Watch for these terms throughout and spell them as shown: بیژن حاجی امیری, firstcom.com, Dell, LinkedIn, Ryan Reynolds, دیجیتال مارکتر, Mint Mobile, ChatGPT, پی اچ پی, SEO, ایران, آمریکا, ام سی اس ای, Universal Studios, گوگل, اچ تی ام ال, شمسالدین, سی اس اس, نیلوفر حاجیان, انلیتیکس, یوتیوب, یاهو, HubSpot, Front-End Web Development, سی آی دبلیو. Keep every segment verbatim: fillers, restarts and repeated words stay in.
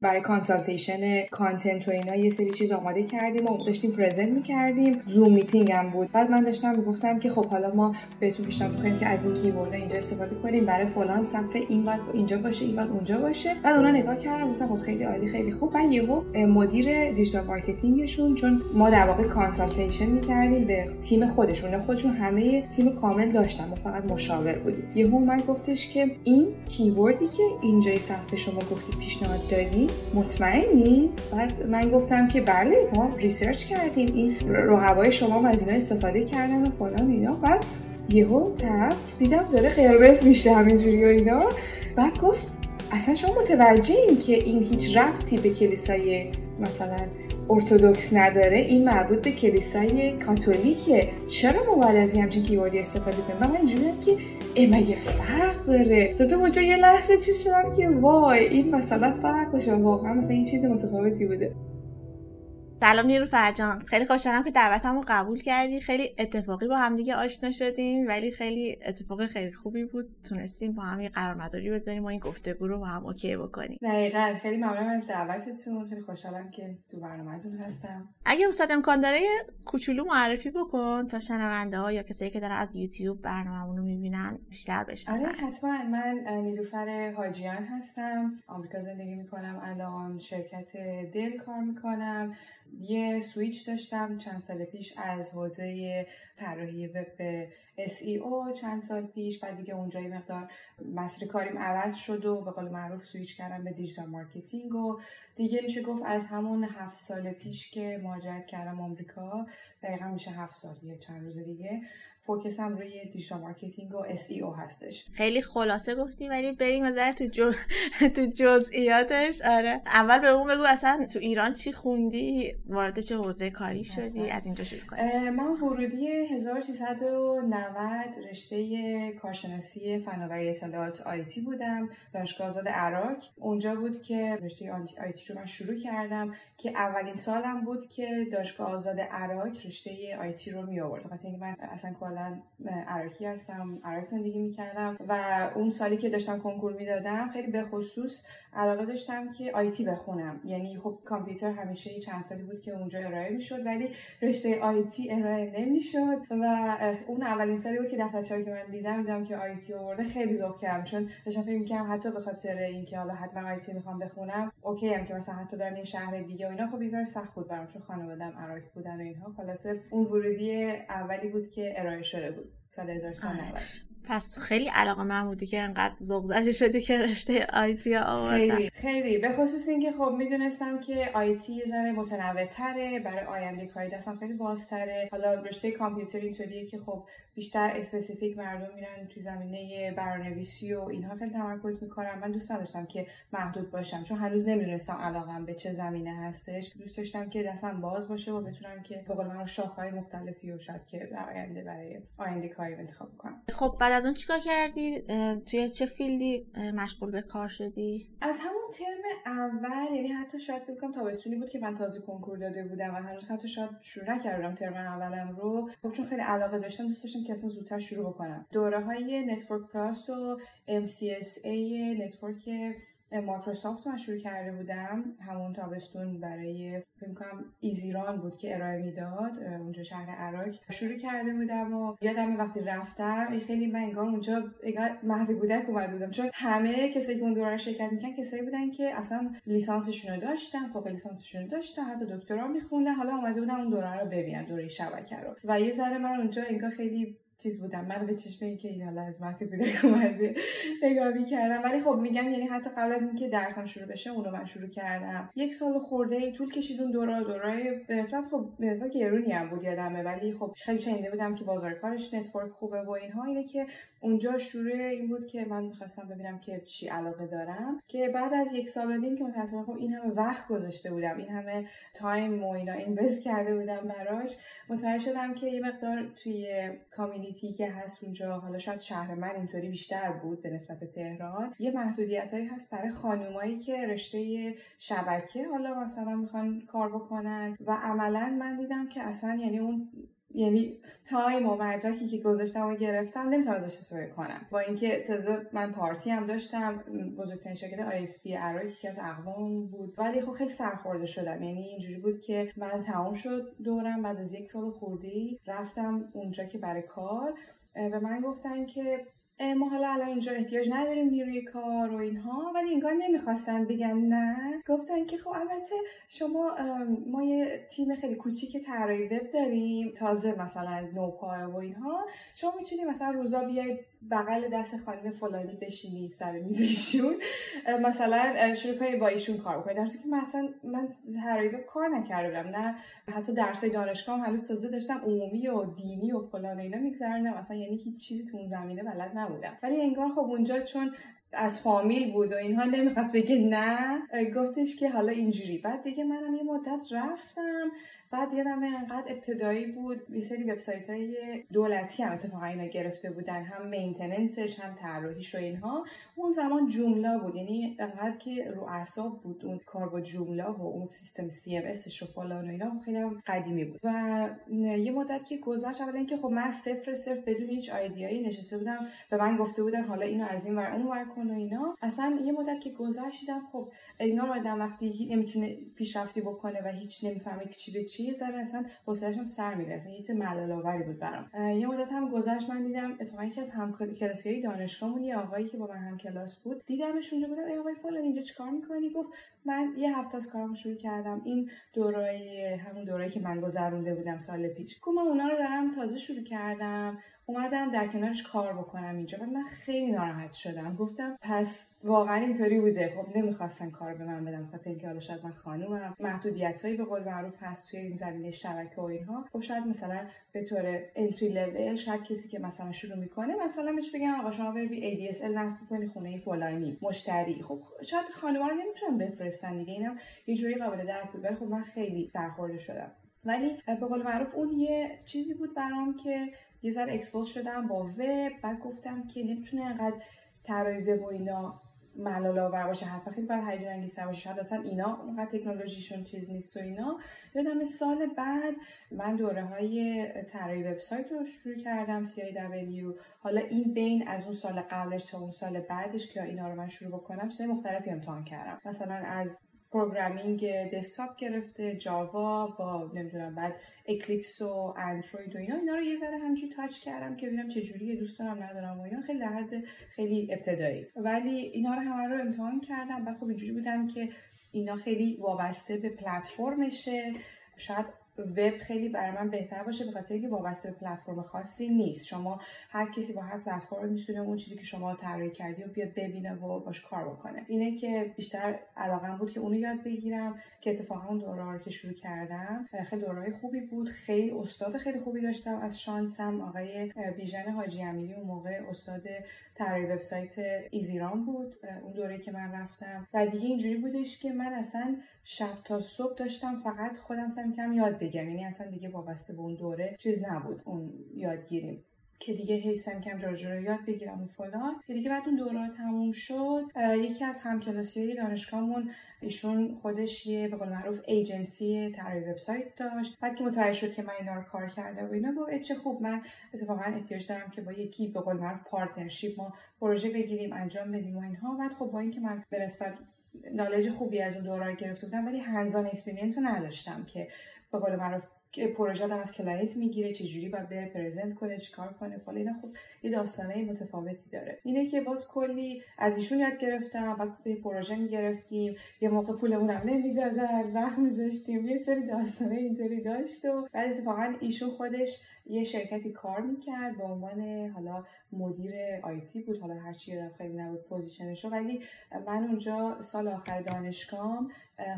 برای کانسالتیشن کانتنت و اینا یه سری چیز آماده کردیم و داشتیم پرزنت می‌کردیم. زوم میتینگ هم بود. بعد من داشتم میگفتم که خب حالا ما بهتون پیشنهاد می‌کنیم که از این کیبورد اینجا استفاده کنیم، برای فلان صفحه این بعد اینجا باشه، این بعد اونجا باشه. بعد اونا نگاه کردن گفتن خب خیلی عالی، خیلی خوب. بعد یهو مدیر دیجیتال مارکتینگشون، چون ما در واقع کانسالتیشن می‌کردیم به تیم خودشون، خودشون همه تیم کامل داشتن و فقط مشاور بودیم. یهو من گفتش که این کیوردی که اینجای صفحه شما گفتی پیشنهاد دادی مطمئنی؟ بعد من گفتم که بله، ما ریسرچ کردیم، این رقبای شما از اینا استفاده کردن و فلان اینا. بعد یهو طرف دیدم داره قرمز میشه همینجوری و اینا. بعد گفت اصلا شما متوجه این که این هیچ ربطی به کلیسای مثلا ارتودکس نداره، این مربوط به کلیسای کاتولیکه، چرا ما باید از همچین کیوردی استفاده کنیم؟ من اینجوری هم که ای مگه فرق داره؟ تازه اونجا یه لحظه چیز شدم که وای این مثلا فرق داشته، واقعا مثلا یه چیز متفاوتی بوده. سلام نیلوفر جان، خیلی خوشحالم که دعوتمو قبول کردی. خیلی اتفاقی با هم دیگه آشنا شدیم ولی خیلی اتفاق خیلی خوبی بود، تونستیم با هم یه قرارمداری بزنیم و این گفتگو رو با هم اوکی بکنیم. دقیقاً، خیلی ممنونم از دعوتتون، خیلی خوشحالم که تو برنامه‌تون هستم. اگه وسط امکان داره کوچولو معرفی بکن تا شنونده‌ها یا کسایی که دارن از یوتیوب برنامه‌مون رو می‌بینن بیشتر بشناسن. آره حتما. من نیلوفر حاجیان هستم، آمریکا زندگی می‌کنم، الان شرکت دل کار می‌کنم. یه سویچ داشتم چند سال پیش از حوزه طراحی وب به اس ای او چند سال پیش، بعد دیگه اونجا یه مقدار مسیر کاریم عوض شد و به قول معروف سویچ کردم به دیجیتال مارکتینگ و دیگه میشه گفت از همون هفت سال پیش که مهاجرت کردم آمریکا، دقیقا میشه هفت سال یه چند روز دیگه، فوکسم روی دیجیتال مارکتینگ و اس ای او هستش. خیلی خلاصه گفتی ولی بریم نظر تو جو... تو جزئیاتش. آره اول به اون بگو اصلا تو ایران چی خوندی، وارد چه حوزه کاری شدی، آه. از اینجا شروع کنیم. من ورودی هزار و سیصد و نود رشته کارشناسی فناوری اطلاعات آیتی بودم، دانشگاه آزاد عراق. اونجا بود که رشته آیتی رو من شروع کردم که اولین سالم بود که دانشگاه آزاد عراق رشته آیتی رو می آورد. خاطر اینکه من اصلا کلا عراقی هستم، عراق زندگی می‌کردم و اون سالی که داشتم کنکور میدادم خیلی به خصوص علاقه داشتم که آیتی بخونم. یعنی خب کامپیوتر همیشه چند سالی بود که اونجا ارائه می‌شد ولی رشته آیتی ارائه نمی‌شد و اون اولین سالی بود که دفترچه‌ای که من دیدم دیدم که آیتی آورده، خیلی ذوق کردم چون داشتم فکر می‌کردم حتی به خاطر اینکه حالا حتما آیتی می‌خوام بخونم اوکی ام که مثلا حتی برم یه شهر دیگه و اینا، خب بیزار سخت بود برام چون خانواده‌ام عراقی بودن و اینها. خلاصه اون ورودی اولی بود که ارائه شده بود سال هزار و سیصد و نود. پس خیلی علاقه‌مند بودی که انقدر ذوق زده شدی که رشته آیتی آوردن. خیلی خیلی به خصوص اینکه خب میدونستم که آیتی یه ذره متنوع‌تره، برای آینده کاری دستم خیلی بازتره. حالا رشته کامپیوتر اینطوریه که خب بیشتر اسپسیفیک مردم میرن تو زمینه برنامه‌نویسی و اینها خیلی تمرکز می‌کنم. من دوست داشتم که محدود باشم چون هنوز نمیدونستم علاقه‌ام به چه زمینه هستش. دوست داشتم که دستم باز باشه و بتونم که به قول معروف شاخه‌های مختلفی رو شاید که در آینده برای آینده کاری انتخاب کنم. خب از اون چیکار کردی؟ توی چه فیلدی مشغول به کار شدی؟ از همون ترم اول، یعنی حتی شاید فکر کنم تابستونی بود که من تازه کنکور داده بودم و هنوز حتی شاید شروع نکردم ترم اولم رو. خب چون خیلی علاقه داشتم دوست داشتم که اصلا زودتر شروع بکنم. دوره‌های نتورک پلاس و ام سی اس ای نتورک مایکروسافت من شروع کرده بودم همون تابستون، برای فکر می‌کنم ایزیران بود که ارائه میداد اونجا شهر عراق. شروع کرده بودم و یادم وقتی رفتم خیلی من انگار اونجا مهد کودک اومده بودم، چون همه کسایی که اون دوره شرکت می‌کردن کسایی بودن که اصلا لیسانسشون رو داشتن، فوق لیسانسشون رو داشتن، حتی دکترا می‌خوندن، حالا اومده بودن اون دوره رو ببینن، دوره شبکه رو. و یه ذره من اونجا انگار خیلی چیز بودم، من به چشم این که این حالا از مهد کودک اومده نگاه می‌کردم. ولی خب میگم یعنی حتی قبل از اینکه درسم شروع بشه اونو من شروع کردم. یک سال خورده ای طول کشید اون دوره. دوره به نسبت خب به نسبت گرونی هم بود یادمه، ولی خب خیلی شنیده بودم که بازار کارش نتورک خوبه و اینها. اینه که اونجا شروع این بود که من می‌خواستم ببینم که چی علاقه دارم، که بعد از یک سال دیدم که متأسفانه خب این همه وقت گذاشته بودم، این همه تایم و اینا اینوست کرده بودم براش، متوجه شدم که یه مقدار توی کامیونیتی که هست اونجا، حالا شاید شهر من اینطوری بیشتر بود به نسبت تهران، یه محدودیتایی هست برای خانومایی که رشته شبکه حالا مثلا میخوان کار بکنن. و عملاً من دیدم که اصلا یعنی اون یعنی تایم و مدرکی که گذاشتم و گرفتم نمیتونم ازش استفاده کنم. با اینکه تازه من پارتی هم داشتم، بزرگترین شرکت آی اس پی عراق که از اقوام بود، ولی خب خیلی سرخورده شدم. یعنی اینجوری بود که من تمام شد دورم، بعد از یک سال خوردی رفتم اونجا که برای کار، و من گفتن که ما حالا الان اینجا احتیاج نداریم نیروی کار و اینها، ولی انگار نمیخواستن بگن نه، گفتن که خب البته شما ما یه تیم خیلی کوچیک طراحی وب داریم تازه مثلا نوپا و اینها، شما میتونید مثلا روزا بیای بغل دست خانم فلانی بشینی سر میزشون، مثلا شروع کنید با ایشون کار بکنید. درسته که مثلا من طراحی وب کار نکردم، نه حتی درسای دانشگاه هم هنوز تازه داشتم عمومی و دینی و فلان اینا میگذروندم، مثلا یعنی هیچ چیزی تو اون زمینه بلد بودم. ولی انگار خب اونجا چون از فامیل بود و اینها نمیخواست بگه نه، گفتش که حالا اینجوری. بعد دیگه منم یه مدت رفتم، بعد یادمه انقدر ابتدایی بود، یه سری وبسایت‌های دولتی هم اتفاقا اینا گرفته بودن، هم مینتیننسش هم طراحیش و اینها. اون زمان جوملا بود، یعنی انقدر که رو اعصاب بود اون کار با جوملا و اون سیستم سی ام اسش و فلان و اینا، خیلی هم قدیمی بود. و یه مدت که گذشت، اول اینکه خب من صفر صفر بدون هیچ ایده‌ای نشسته بودم، به من گفته بودن حالا اینو از این ور اون ور کن و اینا. اصلا یه مدت که گذشتم، خب اینا رو آدم وقتی نمیتونه پیشرفتی بکنه و هیچ نمیفهمه چی به چی، یه ذره اصلا حوصله‌ام سر میره، اصلا یه چیز ملال آوری بود برام. یه مدت هم گذشت، من دیدم اتفاقا یکی از همکلاسیای دانشگاهمون یه آقایی که با من هم کلاس بود، دیدمش اونجا، گفتم ای آقای فلان اینجا چیکار می‌کنی؟ گفت من یه هفته از کارم شروع کردم، این دورای همون دورایی که من گذرونده بودم سال پیش، گفتم من اونا رو دارم تازه شروع کردم، اومدم در کنارش کار بکنم اینجا. و من خیلی ناراحت شدم، گفتم پس واقعا اینطوری بوده. خب نمیخواستن کار به من بدن، خاطر اینکه حالا شاید من خانومم، محدودیتایی به قول معروف هست توی این زمینه شبکه و اینها. خب شاید مثلا به طور انتری لول، شاید کسی که مثلا شروع میکنه مثلا بهش بگم آقا شما بری بی ای دی اس ال نصب بکنی خونه فلانی مشتری، خب شاید خانوما رو نمیتونن بفرستن دیگه. اینم یه جوری قابل درک بود، ولی خب من خیلی سرخورده شدم. ولی به قول معروف اون یه چیزی بود برام که یه ذره اکسپوز شدم با وب. بعد گفتم که نمیتونه انقدر طراحی وب و اینا ملال آور باشه، حتما خیلی باید هیجان انگیزتر باشه، شاید اصلا اینا اونقدر تکنولوژیشون چیز نیست و اینا. یادم سال بعد من دوره‌های طراحی وبسایت رو شروع کردم، سی آی دبلیو. حالا این بین از اون سال قبلش تا اون سال بعدش که اینا رو من شروع بکنم، چیزای مختلفی امتحان کردم، مثلا از پروگرامینگ دسکتاپ گرفته، جاوا با نمیدونم بعد اکلیپس و اندروید و اینا اینا رو یه ذره همینجوری تاچ کردم که ببینم چه جوریه، دوست دارم ندارم و اینا، خیلی در حد خیلی ابتدایی. ولی اینا رو همه رو امتحان کردم و خب اینجوری بودم که اینا خیلی وابسته به پلتفرمشه. شاید وب خیلی برای من بهتر باشه به خاطر اینکه وابسته به پلتفرم خاصی نیست، شما هر کسی با هر پلتفرم میتونه اون چیزی که شما طراحی کردی رو بیاد ببینه و باش کار بکنه. اینه که بیشتر علاقم بود که اونو یاد بگیرم، که اتفاقا اون دوره رو که شروع کردم خیلی دوره‌های خوبی بود. خیلی استاد خیلی خوبی داشتم، از شانسم آقای بیژن حاجی امیری اون موقع استاد طراحی وبسایت ایزیران بود اون دوره‌ای که من رفتم. و دیگه اینجوری بودش که من اصلا شب تا صبح داشتم فقط خودم سعی می‌کردم یاد بگیرم، یعنی اصلا دیگه وابسته به اون دوره چیز نبود اون یادگیریم. که دیگه هی سعی کردم راجع بهش یاد بگیرم و فلان. که دیگه بعد اون دوره تموم شد، یکی از همکلاسیای دانشگاهمون، ایشون خودش یه به قول معروف ایجنسی طراحی وبسایت داشت. بعد که متوجه شد که من اینا رو کار کرده و اینا، گفت چه خوب، من اتفاقا احتیاج دارم که با یکی به قول معروف پارتنرشیپ ما پروژه بگیریم انجام بدیم و اینها. بعد خب با اینکه من به نسبت نالج خوبی از اون دوره گرفته بودم، ولی هندزان اکسپریانس رو نداشتم که به قول معروف پروژه دارم از کلاینت میگیره، چه جوری باید بره پرزنت کنه، چیکار کنه، کلا اینا خب یه داستانه متفاوتی داره. اینه که باز کلی از ایشون یاد گرفتم. بعد به پروژه میگرفتیم، یه موقع پولمون هم نمیدادن، وقت میذاشتیم، یه سری داستانه اینطوری داشت. و بعد اتفاقا ایشون خودش یه شرکتی کار میکرد به عنوان حالا مدیر آیتی بود، حالا هرچی یادم خیلی نبود پوزیشنشو، ولی من اونجا سال آخر دانشگاهم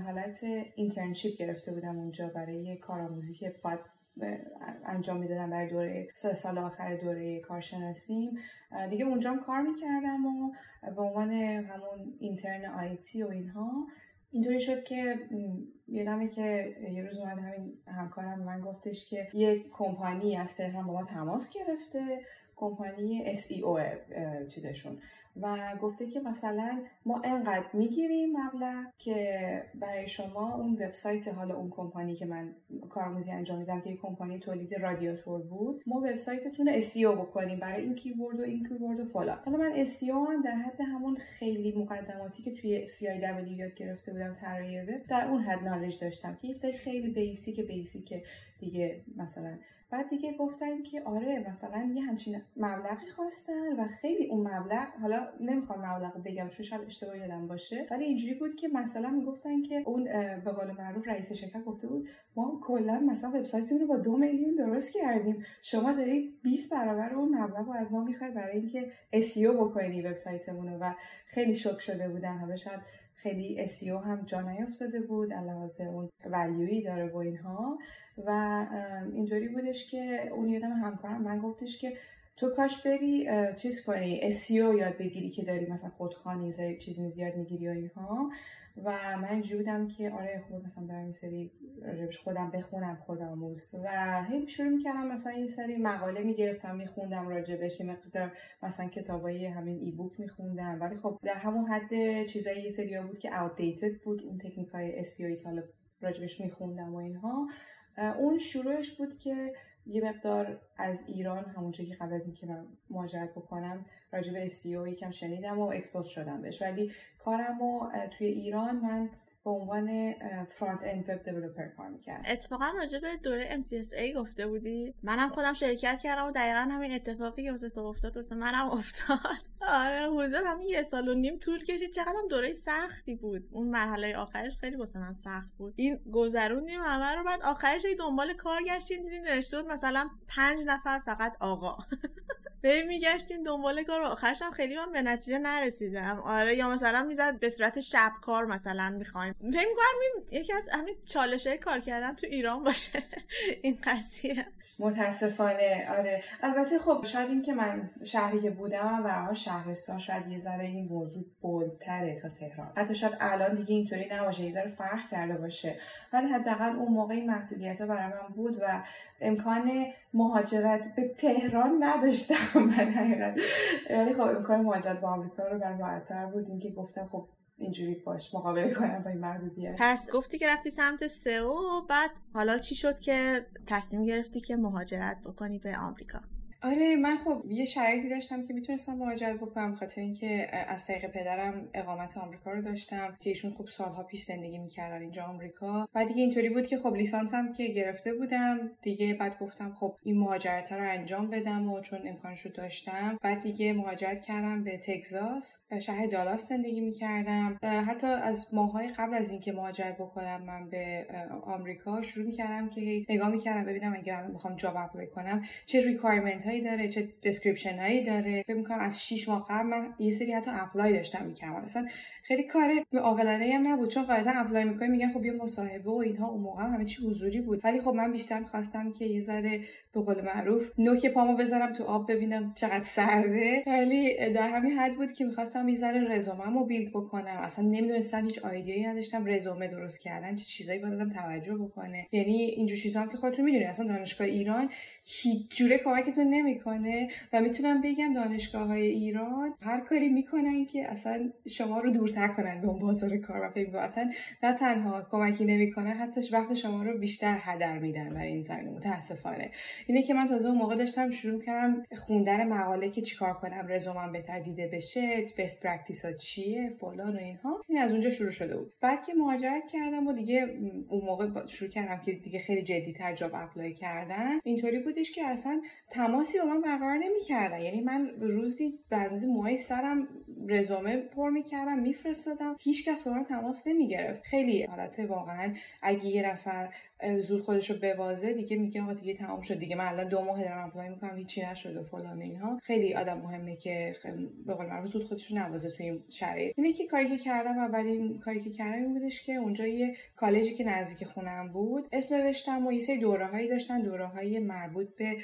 حالت اینترنشیپ گرفته بودم اونجا برای کارآموزی که بعد انجام میدادم برای دوره سال آخر دوره کارشناسیم دیگه. اونجا هم کار میکردم و به عنوان همون اینترن آیتی و اینها. اینطوری شد که یادمه که یه روز اومد همین همکارم من گفتش که یه کمپانی از تهران با ما تماس گرفته، کمپانی اس ای او چیزشون، و گفته که مثلا ما انقدر میگیریم مبلغ که برای شما اون وبسایت، حالا اون کمپانی که من کارآموزی انجام میدم که یه کمپانی تولید رادیاتور بود، ما وبسایتتون رو اس ای او بکنیم برای این کیورد و این کیورد و فلان. حالا من اس ای او هم در حد همون خیلی مقدماتی که توی سی آی دبلیو یاد گرفته بودم طراحی وب، در اون حد نالج داشتم که یه سری خیلی بیسیکه بیسیکه دیگه مثلا. بعد دیگه گفتن که آره مثلا یه همچین مبلغی خواستن و خیلی اون مبلغ، حالا نمیخوام مبلغ بگم چون شاید اشتباه یادم باشه، ولی اینجوری بود که مثلا میگفتن که اون به قول معروف رئیس شرکت گفته بود ما کلا مثلا وبسایتمون رو با دو میلیون درست کردیم، شما دارید بیست برابر اون مبلغ رو از ما میخواید برای اینکه اس ای او بکنی وبسایتمون رو. و خیلی شوک شده بودن. حالا شاید خیلی اس ای او هم جا نیافتاده بود، علاوه اون ولیویی داره با اینها. و اینطوری بودش که اون یادم همکارم من گفتش که تو کاش بری چیز کنی اس ای او یاد بگیری که داری مثلا خودخوانی زای چیزی زیاد میگیری و اینها. و من جودم که آره خب مثلا برم این سری راجبش خودم بخونم، خودآموز، و هی شروع می‌کردم مثلا این سری مقاله می‌گرفتم می‌خوندم راجبش، مقدار مثلا کتابای همین ای بوک می‌خوندم، ولی خب در همون حد چیزایی یه سریا بود که outdated بود اون تکنیک‌های اس ای او که حالا راجبش می‌خوندم و اینها. اون شروعش بود که یه مقدار از ایران همونجوری که قبل از اینکه من مهاجرت بکنم راجع به اس ای او یکم شنیدم و اکسپوز شدم بهش، ولی کارمو توی ایران من به عنوان فرانت اند وب دیولپر کار می‌کردم. اتفاقا راجع به دوره ام سی اس ای گفته بودی، منم خودم شرکت کردم و دقیقاً همین اتفاقی که واسه تو افتاد واسه منم افتاد. آره حدودا همین یه سال و نیم طول کشید. چقدرم دوره سختی بود اون مرحله آخرش، خیلی واسه من سخت بود. این گذروندیم همه رو، بعد آخرش یه دنبال کار گشتیم، دیدیم نشد مثلا پنج نفر فقط آقا به میگشتیم دنبال کار و آخرش هم خیلی من به نتیجه نرسیدم. آره یا مثلا میزد به صورت شب کار مثلا می‌خوایم. فکر می‌کنم یکی از همین چالش‌های کار کردن تو ایران باشه این قضیه متاسفانه. آره البته خب شاید این که من شهری که بودم و شهرستان شاید یه ذره این موضوع بولدتره تا تهران، حتی شاید الان دیگه اینطوری نباشه، یه ذره فرق کرده باشه، ولی حداقل اون موقع محدودیت‌ها برای من بود و امکان مهاجرت به تهران نداشتم من حقیقت. یعنی خب امکان مهاجرت به آمریکا رو برام راحت‌تر بود، اینکه گفتم خب اینجوری باش مقابله کنم با این محدودیت. پس گفتی که رفتی سمت سئو، بعد حالا چی شد که تصمیم گرفتی که مهاجرت بکنی به آمریکا؟ آره من خب یه شرایطی داشتم که میتونستم مهاجرت بکنم، خاطر اینکه از طریق پدرم اقامت آمریکا رو داشتم که ایشون خب سالها پیش زندگی میکردن اینجا آمریکا. بعد دیگه اینطوری بود که خب لیسانسم که گرفته بودم دیگه، بعد گفتم خب این مهاجرت رو انجام بدم و چون امکانش رو داشتم، بعد دیگه مهاجرت کردم به تگزاس، شهر دالاس زندگی میکردم. حتی از ماهای قبل از اینکه مهاجرت بکنم من به آمریکا شروع میکردم که نگاه میکردم ببینم اگه الان بخوام جاب اپلای کنم چه ریکوایرمنت داره، چه دسکریپشن هایی داره. فکر می‌کنم از شش ماه قبل من یه سری حتی اپلای داشتم می‌کردم. اصلا خیلی کار عاقلانه‌ای هم نبود چون قاعدتا اپلای می‌کنی میگن خب یه مصاحبه و اینها، اون موقع همه چی حضوری بود، ولی خب من بیشتر می‌خواستم که یه ذره به قول معروف نوک پامو بذارم تو آب ببینم چقدر سرده، ولی در همین حد بود که می‌خواستم یه ذره رزومه‌مو بیلد بکنم. اصلا نمی‌دونستم، هیچ ایده‌ای نداشتم رزومه درست کردن چه چیزایی باید آدم توجه بکنه. یعنی اینجور چیزا هم که خودتون می‌دونید اصلا دانشگاه ایران هیچ جوره کمکتون نمی‌کنه و میتونم بگم دانشگاه‌های ایران هر کاری می‌کنن که اصلا شما رو دورتر کنن به اون بازار کار. و فکر می‌کنم اصلا نه تنها کمکی نمی‌کنه، حتی وقت شما رو بیشتر هدر میدن برای این زمینه. متأسفانه اینه که من تازه اون موقع داشتم شروع کردم خوندن مقاله که چیکار کنم رزومم بهتر دیده بشه، بست پرکتیس‌ها چیه، فلان و اینها. این از اونجا شروع شده بود. بعد که مهاجرت کردم و دیگه اون موقع شروع کردم که دیگه خیلی جدی‌تر جاب اپلای کردن. اینطوری بودش که اصلا تماسی با من برقرار نمی‌کردن. یعنی من روزی بعضی موهای سرم رزومه پر می‌کردم، می‌فرستادم، هیچکس با من تماس نمی‌گرفت. خیلی حالت واقعاً اگه یه نفر زود خودش رو ببازه دیگه میگه آقا دیگه تمام شد، دیگه من الان دو ماه دارم اپلای میکنم هیچی نشد و فلان اینها. خیلی آدم مهمه که به قول معروف زود خودش رو نبازه توی این شرایط. اینه که کاری که کردم، اولین کاری که کردم این بودش که اونجا یه کالجی که نزدیک خونم بود اسم نوشتم و یه سری دوره‌هایی داشتن، دوره‌های مربوط به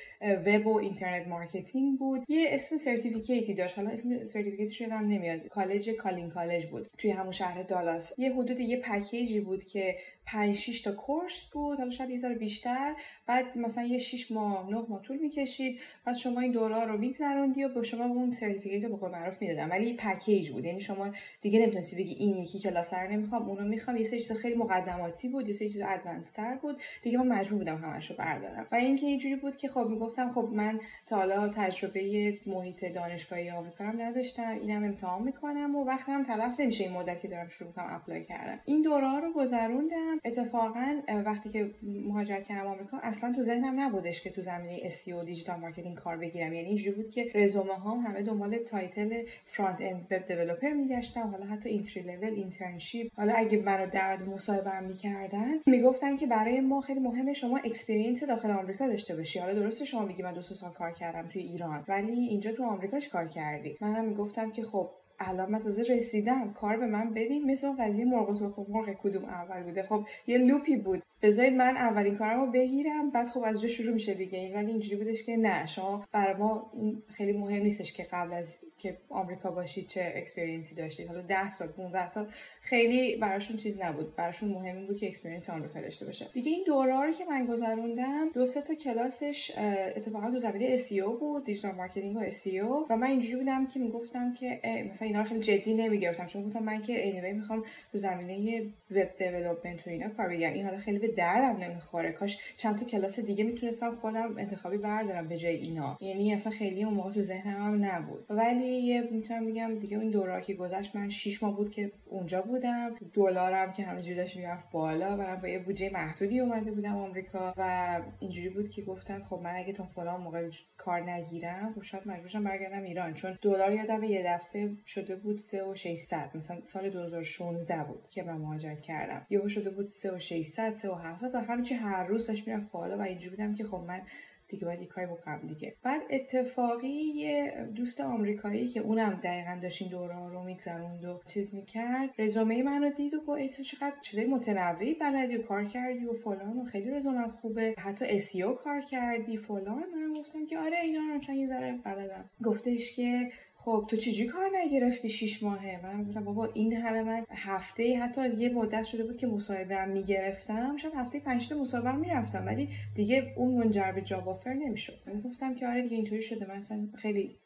وب و اینترنت مارکتینگ بود. یه اسم سرتیفیکیتی داشت، حالا اسم سرتیفیکیتش یادم نمیاد. کالج کالین کالج بود توی همون شهر دالاس. یه حدود یه پکیجی بود که پنج شش تا کورس بود، حالا شاید یه ذره بیشتر. بعد مثلا یه شش ماه نه ماه طول می‌کشید. بعد شما این دورا رو می‌گذروندی و به شما اون سرتیفیکیت رو به معرفی می‌دادن، ولی پکیج بود. یعنی شما دیگه نمی‌تونستی بگی این یکی کلاس رو نمی‌خوام اون رو می‌خوام. یه سری چیز خیلی مقدماتی بود، یه سری چیز ادوانس‌تر بود. دیگه من مجبور بودم همش رو بردارم. و اینکه اینجوری بود که خب می‌گفتم خب من تا حالا تجربه محیط دانشگاهی آمریکا هم نداشتم، اینم امتحان می‌کنم و وقتم تلف نمیشه این مدت که دارم شروع می‌کنم اپلای کردن. این دورا رو گذروندم. اتفاقا وقتی که مهاجرت کردم آمریکا اصلا تو ذهنم نبودش که تو زمینه اس ای او دیجیتال مارکتینگ کار بگیرم. یعنی اینجوری بود که رزومه هام همه دنبال تایتل فرانت اند وب دیولپر میگشتم، حالا حتی اینتری لول اینترنشیپ. حالا اگه منو دعوت مصاحبه ام میکردن میگفتن که برای ما خیلی مهمه شما اکسپریانس داخل آمریکا داشته باشی. حالا درسته شما میگی من دو سه سال کار کردم توی ایران، ولی اینجا تو آمریکا چیکار کردی؟ منم میگفتم که خب الان من تازه رسیدم، کار به من بدین. مثل قضیه مرغ و تخم مرغ کدوم اول بوده؟ خب یه لوپی بود، بذارید من اولین کارمو بگیرم بعد خب از جا شروع میشه دیگه. این ولی اینجوری بودش که نه، شما برای ما این خیلی مهم نیستش که قبل از که آمریکا باشید چه اکسپریانسی داشتید. حالا ده سال پانزده سال خیلی براشون چیز نبود، براشون مهم بود که اکسپریانس آمریکا داشته باشه دیگه. این دوره‌ها رو که من گذروندم دو سه تا کلاسش اتفاقا تو زمینه اس ای او بود، دیجیتال مارکتینگ و اس ای او. و من اینجوری بودم که میگفتم که مثلا اینا رو خیلی جدی نمیگرفتم، چون گفتم من که اینوی میخوام تو زمینه وب دیولپمنت و اینا کار بگیرم، این حالا خیلی به دردم نمیخوره. کاش چند تا کلاس دیگه میتونستم خودم انتخابی بردارم به جای اینا. یعنی اصلا خیلی اون موقع تو ذهنم نبود. ولی میتونم بگم دیگه اون دوره که گذشت من شش ماه بود که اونجا بودم. دلارم که همینجوری داشت میرفت بالا و من با یه بودجه محدودی اومده بودم آمریکا و اینجوری بود که گفتم خب من اگه تا فلان موقع کار نگیرم خب شاید مجبور شم برگردم ایران، چون دلار یادم یه دفعه شده بود سه و ششصد. مثلا سال دو هزار و شانزده بود که من مهاجرت کردم، یهو شده بود سه و ششصد و همسط و همچی هر روز داشت میرفت بالا و اینجوری بودم که خب من دیگه باید یک کاری بکنم دیگه. بعد اتفاقی یه دوست آمریکایی که اونم دقیقاً داشت این دوره‌ها رو می‌گذروند و چیز می‌کرد، رزومه منو دید و گفت تو چقدر چیزای متنوعی بلدی و کار کردی و فلان و خیلی رزومت خوبه، حتی اس ای او کار کردی فلان. منم گفتم که آره اینا رو مثلا یه ذره بلدم. گفتش که خب تو چجوری کار نگرفتی شش ماهه؟ من گفتم بابا این همه من هفته، حتی یه مدت شده بود که مصاحبه ام میگرفتم، شاید هفته پنج تا مصاحبه ام میرفتم، ولی دیگه اون منجر به جاب آفر نمیشد. من گفتم که آره دیگه اینطوری شده، من اصلا خیلی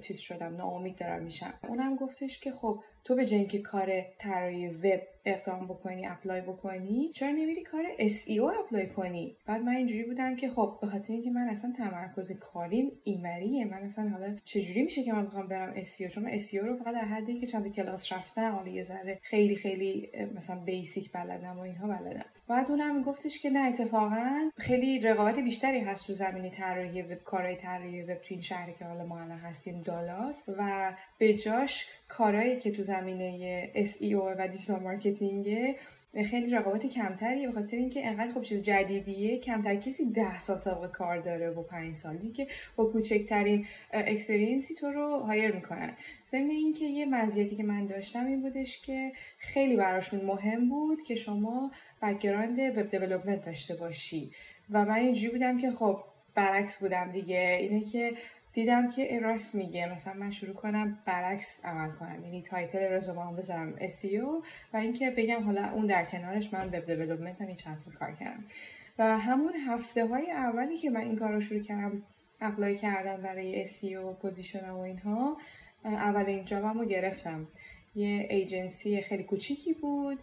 چیز شدم، ناامید دارم میشم. اونم گفتش که خب تو به جای اینکه کار طراحی وب اقدام بکنی اپلای بکنی چرا نمیری کار اس ای او اپلای کنی؟ بعد من اینجوری بودم که خب به خاطر اینکه من اصلا تمرکز کاریم اینوریه، من اصلا حالا چجوری میشه که من بخوام برم اس ای او؟ چون من اس ای او رو فقط در حدی که چند کلاس رفتم، حالا یه ذره خیلی خیلی مثلا بیسیک بلدم و اینها بلدم. بعد اونم میگفتش که نه اتفاقا خیلی رقابت بیشتری هست تو زمینه طراحی وب، کارهای طراحی وب تو این شهری که حالا ما الان هستیم دالاس، و به جاش کارهایی که تو زمینه اس ای او و دیجیتال مارکتینگ خیلی رقابت کمتریه، به خاطر اینکه انقدر خب چیز جدیدیه، کمتر کسی ده سال سابقه کار داره و پنج سالی که با کوچکترین اکسپریانسی تو رو هایر میکنن. ضمن اینکه یه مزیتی که من داشتم این بودش که خیلی براشون مهم بود که شما بک‌گراند وب دیولپمنت داشته باشی و من اینجوری بودم که خب برعکس بودم دیگه، اینه که دیدم که راست میگه، مثلا من شروع کنم برعکس عمل کنم، یعنی تایتل رزومه‌ام بذارم اس ای او و اینکه بگم حالا اون در کنارش من وب دیولپمنت هم این چند سال کار کردم. و همون هفته های اولی که من این کار رو شروع کردم، اپلای کردم برای اس ای او پوزیشن و اینها، اولین جابم رو گرفتم. یه ایجنسی خیلی کوچیکی بود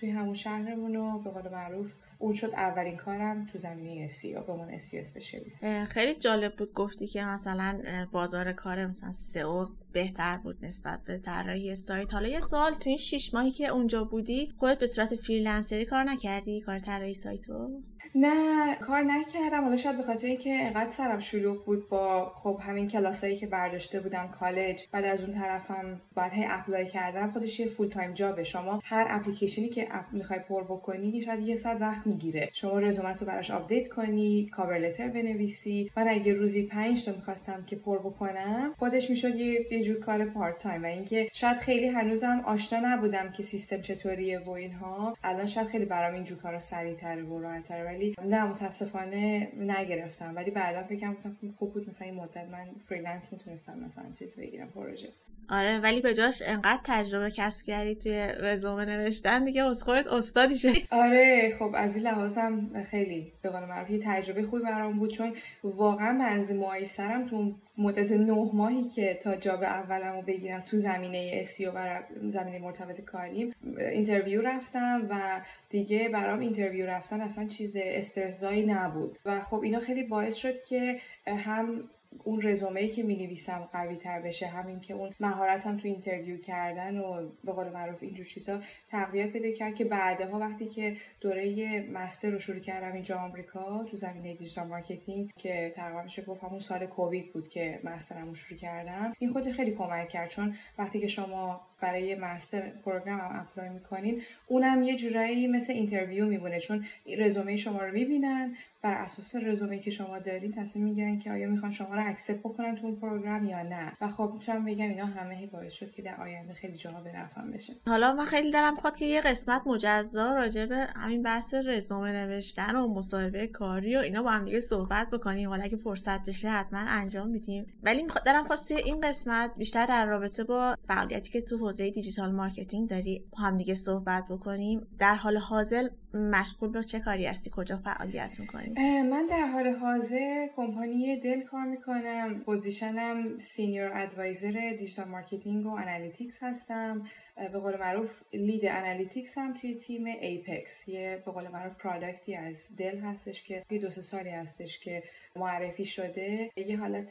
توی همون شهرمون و به قول معروف اون شد اولین کارم تو زمینه اس ای او، به من اس ای او اسپشیالیست. خیلی جالب بود گفتی که مثلا بازار کار مثلا سئو بهتر بود نسبت به طراحی سایت. حالا یه سوال، تو این شش ماهی که اونجا بودی خودت به صورت فریلنسری کار نکردی، کار طراحی سایتو؟ نه کار نکردم، حالا شاید به خاطر اینکه انقدر سرم شلوغ بود با خب همین کلاسایی که برداشته بودم کالج، بعد از اون طرفم بعد هی اپلای کردم، خودش یه فول تایم جابه. شما هر اپلیکیشنی که اپ میخوای پر بکنی شاید یه ساعت وقت میگیره، شما رزومت رو براش آپدیت کنی، کاور لتر بنویسی. من اگه روزی پنج تا می‌خواستم که پر بکنم، خودش میشد یه جور کار پارت تایم. و اینکه شاید خیلی هنوزم آشنا نبودم که سیستم چطوریه و اینها، الان شاید خیلی برام این جور کارا سریع‌تر و راحت‌تر، ولی نه متاسفانه نگرفتم. ولی بعدا فکرم کردم خوب بود مثلا این مدت من فریلنس میتونستم مثلا چیز بگیرم، پروژه. آره ولی به جاش انقدر تجربه کسب کردی توی رزومه نوشتن دیگه، از خودت استادی شدی. آره خب از این لحاظم خیلی به قول معروف تجربه خوبی برام بود، چون واقعا بنز موهای سرم تو مدت نه ماهی که تا جاب اولمو بگیرم تو زمینه اس ای او و زمینه مرتبط کاریم اینترویو رفتم و دیگه برام اینترویو رفتن اصلا چیز استرس‌زایی نبود. و خب اینا خیلی باعث شد که هم اون رزومه‌ای که می‌نویسم قوی تر بشه، همین که اون مهارتم تو اینترویو کردن و به قول معروف اینجور چیزا تقویت بده کرد که بعدها وقتی که دوره مستر رو شروع کردم اینجا آمریکا تو زمینه دیجیتال مارکتینگ، که تقریبا میشه گفت همون سال کووید بود که مسترمو شروع کردم، این خودش خیلی کمک کرد. چون وقتی که شما برای مستر پروگرام هم اپلای میکنین، اونم یه جورایی مثل اینترویو میبونه، چون رزومه شما رو میبینن، بر اساس رزومه که شما دارین تصمیم میگیرن که آیا میخوان شما رو اکسپت بکنن تو اون پروگرام یا نه. و خب میتونم بگم اینا همه باعث شد که در آینده خیلی جاها به نفعم بشه. حالا من خیلی دلم خواد که یه قسمت مجزا راجع به همین بحث رزومه نوشتن و مصاحبه کاری و اینا با هم دیگه صحبت بکنیم، حالا که فرصت بشه حتما انجام میدیم. ولی دلم خواست توی این قسمت بیشتر در رابطه با فعالیتی که تو حوزه دیجیتال مارکتینگ داری با هم دیگه صحبت بکنیم. در حال حاضر مشغول با چه کاری هستی؟ کجا فعالیت میکنی؟ من در حال حاضر کمپانی دل کار میکنم. پوزیشنم سینیور ادوایزر دیجیتال مارکتینگ و انالیتیکس هستم. به قول معروف لید انالیتیکس هم توی تیم ایپکس، یه به قول معروف پروداکتی از دل هستش که دو سه سالی هستش که معرفی شده. یه حالت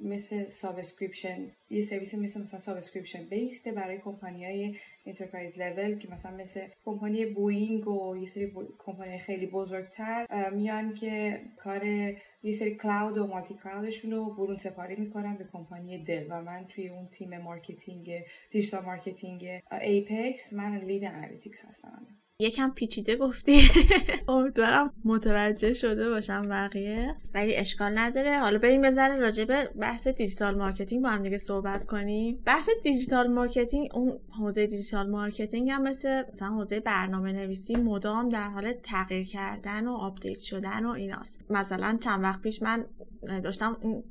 مثل سابسکریپشن، یه سرویس مثل مثلا سابسکریپشن بیسته برای کمپانی‌های انترپرایز لول که مثلا مثل کمپانی بوئینگ و یه سری کمپانی خیلی بزرگتر میان که کار یه سری کلاود و مالتی کلاودشون رو برون سپاری میکنن به کمپانی دل. و من توی اون تیم مارکتینگ دیجیتال مارکتینگ ایپکس من لید انالیتیکس هستم. یکم پیچیده گفتی، امیدوارم متوجه شده باشم بقیه، ولی اشکال نداره. حالا بریم بزنیم راجع به بحث دیجیتال مارکتینگ با هم دیگه صحبت کنیم. بحث دیجیتال مارکتینگ، اون حوزه دیجیتال مارکتینگ هم مثل مثلا حوزه برنامه‌نویسی مدام در حال تغییر کردن و آپدیت شدن و ایناست. مثلا چند وقت پیش من داشتم این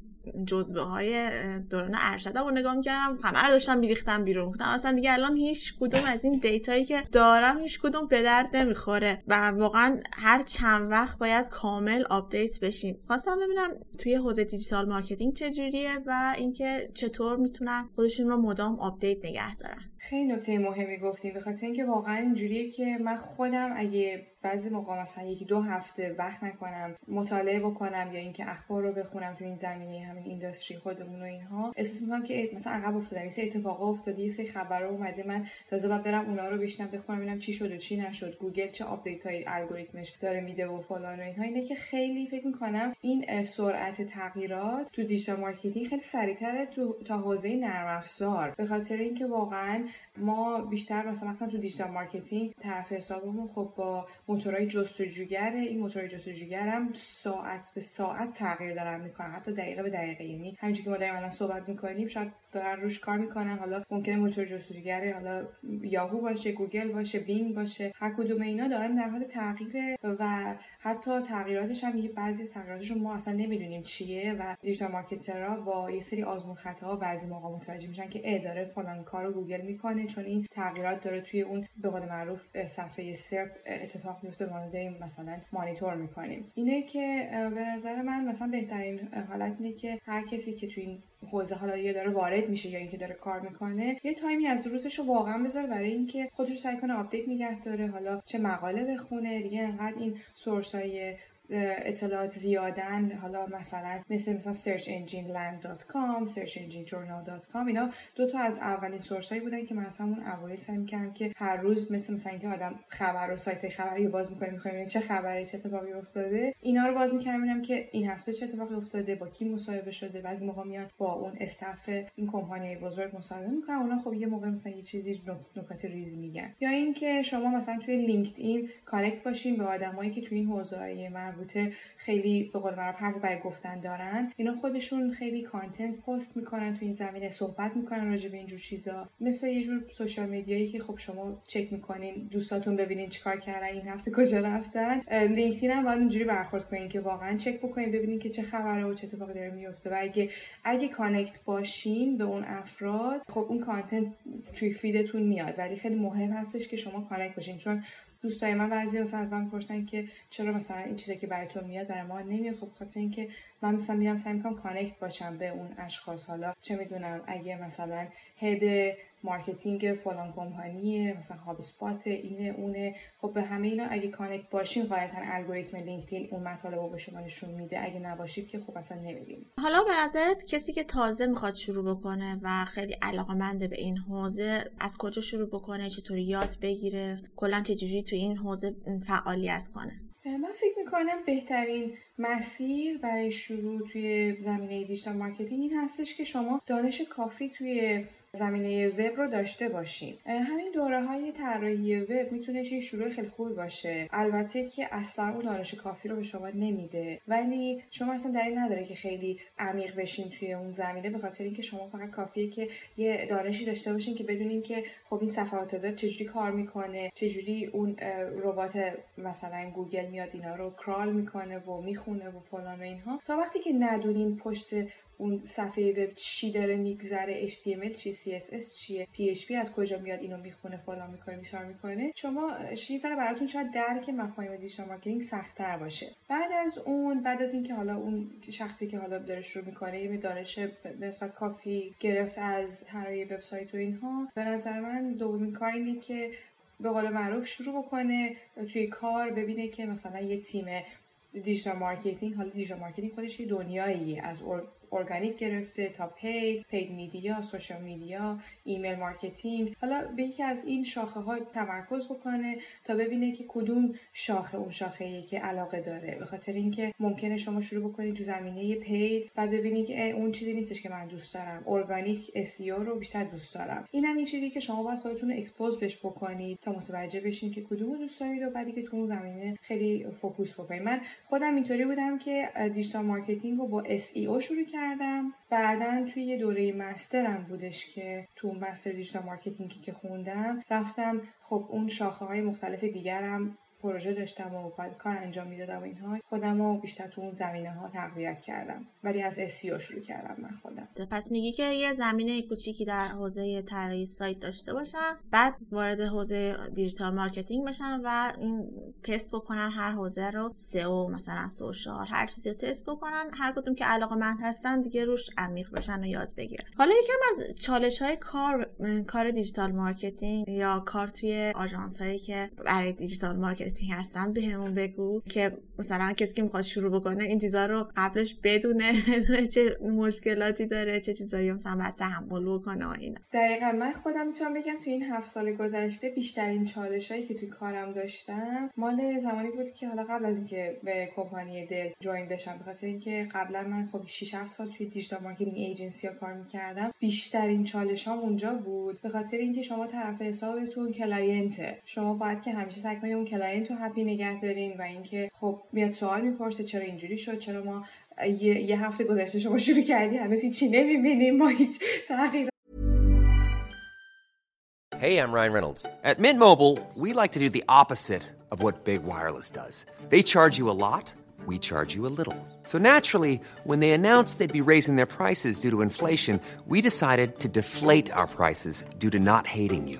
جزبه های دوران ارشدم رو نگاه میکردم، همه رو داشتم میریختم بیرون، گفتم اصلا دیگه الان هیچ کدوم از این دیتایی که دارم هیچ کدوم به درد نمیخوره و واقعا هر چند وقت باید کامل آپدیت بشیم. خواستم ببینم توی حوزه دیجیتال مارکتینگ چجوریه و اینکه چطور میتونن خودشون رو مدام آپدیت نگه دارن. خیلی نکته مهمی گفتین، به خاطر اینکه واقعا اینجوریه که من خودم اگه بعضی موقع مثلا یکی دو هفته وقت نکنم مطالعه بکنم یا اینکه اخبار رو بخونم تو این زمینه همین اینداستری خودمون و اینها، احساس می‌کنم که مثلا عقب افتادم، این سه اتفاق افتاده، این سه خبرها اومده، من تازه باید برم اونا رو بشینم بخونم ببینم چی شد و چی نشد، گوگل چه آپدیت‌های الگوریتمش داره میده و فلان و اینها. اینه که خیلی فکر می‌کنم این سرعت تغییرات تو دیجیتال مارکتینگ خیلی سریع‌تره تو تا حوزه نرم افزار، به خاطر اینکه واقعا ما بیشتر مثلا مثلا تو دیجیتال مارکتینگ طرف حسابمون خب با موتورهای جستجوگره. این موتورهای جستجوگرم ساعت به ساعت تغییر دارن میکنن، حتی دقیقه به دقیقه. یعنی همینجوری که ما داریم الان صحبت میکنیم شاید دارن روش کار میکنن، حالا ممکنه موتور جستجوگره حالا یاهو باشه، گوگل باشه، بینگ باشه، هر کدوم اینا دارن در حال تغییره و حتی تغییراتش هم یه بعضی تغییراتش رو ما اصلا نمیدونیم چیه و دیجیتال مارکترها با یه سری آزمون خطاها بعضی موقع متوجه میشن که اداره فلان کارو گوگل میکنه چون این تغییرات داره توی اون به قول معروف صفحه سرپ اتفاق میفته، ما داریم مثلا مانیتور میکنیم. اینه که به نظر من مثلا بهترین حالت اینه که هر کسی که توی این حوزه حالا یا داره وارد میشه یا اینکه داره کار میکنه یه تایمی از روزش رو واقعا بذاره برای اینکه خودش سعی کنه آپدیت نگه داره، حالا چه مقاله بخونه دیگه، انقدر این سورسای اطلاعات زیادن، حالا مثلا مثل مثلا سرچ انجین لند دات کام، سرچ انجین جورنال دات کام، اینا دو تا از اولین سورس هایی بودن که من اصلا اون اوایل سعی می‌کردم که هر روز مثل مثلا اینکه آدم خبر رو سایت خبری باز می‌کنه می‌خوام چه خبری چه اتفاقی افتاده اینا رو باز می‌کردم ببینم که این هفته چه اتفاقی افتاده، با کی مصاحبه شده. بعضی موقع میان با اون استاف این کمپانی بزرگ مصاحبه می‌کنن، اونا خب یه موقع مثلا یه چیزی نکات ریز میگن. یا اینکه شما مثلا توی لینکدین کانکت باشین به آدمایی که توی این حوزه‌های بوته خیلی به قول معروف حرف برای گفتن دارن، اینا خودشون خیلی کانتنت پست میکنن تو این زمینه، صحبت میکنن راجع به این جور چیزا، مثل یه جور سوشال میدیایی که خب شما چک میکنین دوستاتون ببینین چیکار کردن این هفته کجا رفتن. لینکدین هم باید اینجوری برخورد کنین که واقعا چک بکنین ببینین که چه خبره و چه اتفاقی داره میفته و اگه اگه کانکت باشین به اون افراد خب اون کانتنت توی فیدتون میاد، ولی خیلی مهم هستش که شما کانکت باشین. چون دوستای من بعضی واسه از من می‌پرسن که چرا مثلا این چیزی که براتون میاد برای ما نمیاد. خب خاطر اینکه من مثلا میرم سعی می‌کنم کانکت باشم به اون اشخاص، حالا چه میدونم اگه مثلا هد مارکتینگ فلان کمپانیه، مثلا هاب اسپات اینه اونه، خب به همه اینا اگه کانکت باشین غالبا الگوریتم لینکدین اون مطالب رو به شما نشون میده، اگه نباشید که خب اصلا نمی‌بینید. حالا به نظرت کسی که تازه میخواد شروع بکنه و خیلی علاقه‌مند به این حوزه از کجا شروع بکنه، چطوری یاد بگیره، کلا چجوری تو این حوزه فعالیت کنه؟ من فکر میکنم بهترین مسیر برای شروع توی زمینه دیجیتال مارکتینگ این هستش که شما دانش کافی توی زمینه وب رو داشته باشین. همین دوره‌های طراحی وب میتونه یه شروع خیلی خوبی باشه. البته که اصلا اون دانش کافی رو به شما نمیده، ولی شما اصلا دلیل نداره که خیلی عمیق بشین توی اون زمینه، به خاطر اینکه شما فقط کافیه که یه دانشی داشته باشین که بدونین که خب این صفحات وب چجوری کار میکنه، چجوری اون ربات مثلا گوگل میاد اینا رو کرال میکنه و میخونه و فلان و اینها. تا وقتی که ندونین پشت اون صفحه وب چی داره میگذره، اچ تی ام ال چی، سی اس اس چیه، پی اچ پی از کجا میاد، اینو میخونه فلان میکنه میسار میکنه، شما چیزا براتون شاید درک مفاهیم دیجیتال مارکتینگ سخت‌تر باشه. بعد از اون بعد از اینکه حالا اون شخصی که حالا داره شروع میکنه یه دانش نسبت کافی گرفت از طراحی وبسایت و اینها، به نظر من دومین کار اینه که به قول معروف شروع بکنه توی کار، ببینه که مثلا یه تیم دیجیتال مارکتینگ، حالا دیجیتال مارکتینگ خودش یه دنیاییه، از ارگانیک گرفته تا پید، پید میدیا، سوشال میدیا، ایمیل مارکتینگ، حالا به یکی از این شاخه ها تمرکز بکنه تا ببینه که کدوم شاخه اون شاخه‌ایه که علاقه داره. به خاطر اینکه ممکنه شما شروع بکنید تو زمینه پید و ببینید که اون چیزی نیستش که من دوست دارم، ارگانیک اس ای او رو بیشتر دوست دارم. اینم یه چیزی که شما باید خودتون رو اکسپوز بش بکنید تا متوجه بشین که کدومو دوست دارید و بعدی که تو اون زمینه خیلی فوکوس بکنید. من خودم اینطوری بودم که دیجیتال مارکتینگ رو با اس ای او شروع کردم، بعدن توی یه دوره مسترم بودش که تو مستر دیجیتال مارکتینگی که خوندم رفتم خب اون شاخه های مختلف دیگرم پروژه داشتم و بعد کار انجام میدادم و اینها، خودم رو بیشتر تو اون زمینه ها تقویت کردم، ولی از اس ای او شروع کردم من خودم. پس میگی که یه زمینه کوچیکی در حوزه طراحی سایت داشته باشن، بعد وارد حوزه دیجیتال مارکتینگ بشن و این تست بکنن هر حوزه رو، اس ای او مثلا سوشال هر چیزی رو تست بکنن، هر کدوم که علاقه‌مند هستن دیگه روش عمیق بشن و یاد بگیرن. حالا یکم از چالش‌های کار کار دیجیتال مارکتینگ یا کار توی آژانس‌هایی که برای دیجیتال مارکتینگ هستن به همون بگو که مثلا کسی که میخواد شروع بکنه این چیزا رو قبلش بدونه چه مشکلاتی داره، چه چیزایی مثلا باید تحمل کنه و اینا. دقیقاً من خودم میتونم بگم توی این هفت سال گذشته بیشترین چالشایی که توی کارم داشتم مال زمانی بود که حالا قبل از اینکه به کمپانی دل جوین بشم، بخاطر اینکه قبلا من خب شش هفت سال توی دیجیتال مارکتینگ ایجنسی‌ها کار می‌کردم، بیشترین چالشام اونجا بود، به خاطر اینکه شما طرف حسابتون کلاینته، شما باید که همیشه سعی کنید اون کلاینت این تو هپی نگه دارین و اینکه خب میاد سوال میپرسه چرا اینجوری شد، چرا ما یه, یه هفته گذشته شما شروع کردی هنوز هیچی نمیبینیم، ما هیچ تغییر. Hey, I'm Ryan Reynolds. At Mint Mobile, we like to do the opposite of what Big Wireless does. They charge you a lot, we charge you a little. So naturally, when they announced they'd be raising their prices due to inflation, we decided to deflate our prices due to not hating you.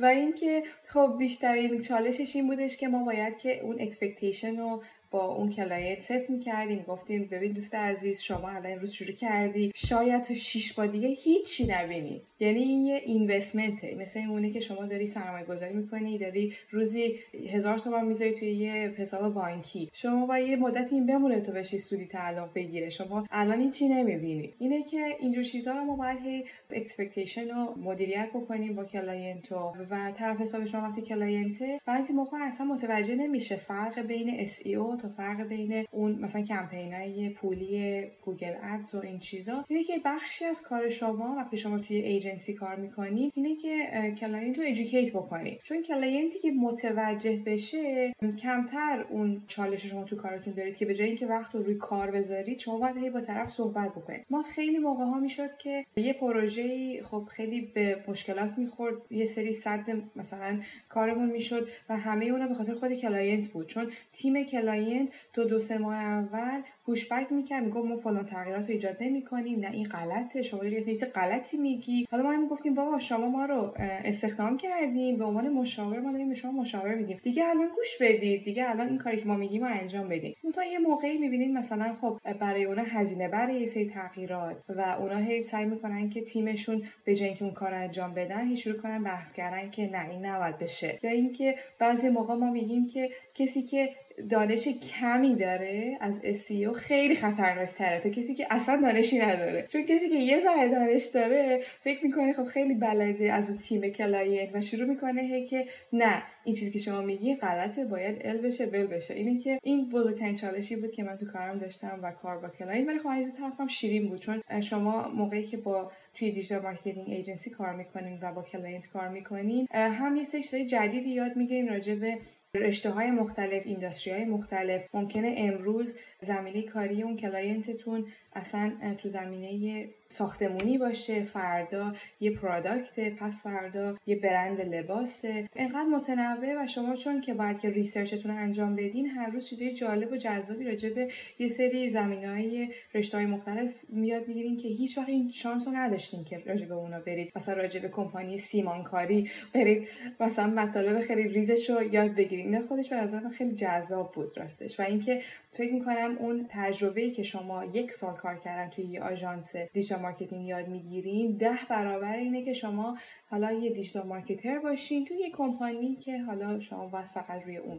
و اینکه خب بیشترین چالشش این بودش که ما باید که اون اکسپکتیشن رو با اون کلاینت ست می‌کردیم، گفتیم ببین دوست عزیز شما الان امروز شروع کردی، شاید تو شش ماه دیگه هیچی نبینی. یعنی این یه اینوستمنته، مثل اونه که شما داری سرمایه‌گذاری می‌کنی، داری روزی هزار تومان می‌ذاری توی یه حساب بانکی، شما با یه مدت این بمونه تا بشی سودی تعلق بگیره، شما الان هیچی نمی‌بینی. اینه که اینجور چیزا رو ما باید هی اکسپکتیشن رو مدیریت بکنیم با کلاینت و طرف حساب شما. وقتی کلاینت بعضی موقع اصلا متوجه نمیشه فرق بین اس ای او تا فرق بین اون مثلا کمپینای پولی گوگل ادز و این چیزا. اینه که بخشی از کار شما وقتی شما توی ایجنسی کار میکنین اینه که کلاینت رو ادوکییت بکنین، چون کلاینتی که متوجه بشه کمتر اون چالش شما تو کارتون دارید که به جای اینکه وقت رو روی کار بذارید شما باید هی با طرف صحبت بکنید. ما خیلی موقع ها میشد که یه پروژه‌ای خب خیلی به مشکلات میخورد، یه سری صد مثلا کارمون میشد و همه اونا به خاطر خود کلاینت بود، چون تیم کلاینت تو دو سه ماه اول پوشبک میکرد، میگفت ما فلان تغییرات رو ایجاد نمیکنیم، نه این غلطه، شما داری چیز غلطی میگی. حالا ما هم میگفتیم بابا شما ما رو استخدام کردیم به عنوان مشاور، ما داریم به شما مشاور میدیم، دیگه الان گوش بدید، دیگه الان این کاری که ما میگیم رو انجام بدید. اون تا یه موقعی میبینید مثلا خب برای اونا هزینه برای یه سری تغییرات و اونا هی سعی میکنن که تیمشون به جای اینکه اون کار رو انجام بدن هی شروع کنن بحث کردن که نه این نباید بشه، یا اینکه بعضی موقع ما میگیم که کسی که دانش کمی داره از اس ای او خیلی خطرناک‌تره تا کسی که اصلا دانشی نداره، چون کسی که یه ذره دانش داره فکر میکنه خب خیلی بلده از اون تیم کلاینت و شروع میکنه هی که نه این چیزی که شما میگی غلطه، باید ال بشه بل بشه. اینه که این بزرگترین چالشی بود که من تو کارم داشتم و کار با کلاینت. ولی خب از طرفم شیرین بود، چون شما موقعی که با توی دیجیتال مارکتینگ ایجنسی کار میکنین و با کلاینت کار میکنین هم یه سری چیزای جدیدی یاد میگیرین راجع به رشته‌های مختلف، اینداستری‌های مختلف. ممکنه امروز زمینه کاری اون کلاینتتون اصلا تو زمینه ساختمونی باشه، فردا یه پروداکته، پس فردا یه برند لباسه، اینقدر متنوع. و شما چون که باید که ریسرچتون رو انجام بدین هر روز چیزای جالب و جذابی راجع به یه سری زمینه‌های رشته‌های مختلف میاد میگیرین که هیچ وقت این شانس رو نداشتین که راجع به اونا برید، مثلا راجع به کمپانی سیمانکاری برید مثلا مطالب خیلی ریزش رو یاد بگیرین. نه خودش به نظر من خیلی جذاب بود راستش. و اینکه فکر می‌کنم اون تجربه‌ای که شما یک سال کار کردن توی یه آژانس دیجیتال مارکتینگ یاد میگیرین ده برابر اینه که شما حالا یه دیجیتال مارکتر باشین توی یه کمپانی که حالا شما باید فقط روی اون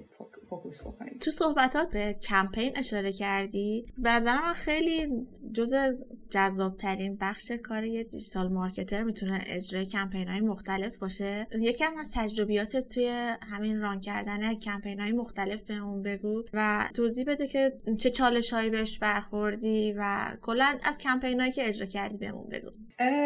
فوکوس بکنید. تو صحبتات به کمپین اشاره کردی، به نظر من خیلی جزء جذابترین بخش کار یه دیجیتال مارکتر میتونه اجرای کمپین‌های مختلف باشه. یکم از تجربیاتت توی همین ران کردن کمپین‌های مختلف بهمون بگو و توضیح بده که چه چالش‌هایی بهش برخوردی و کلا از کمپینایی که اجرا کردی بهمون بگو.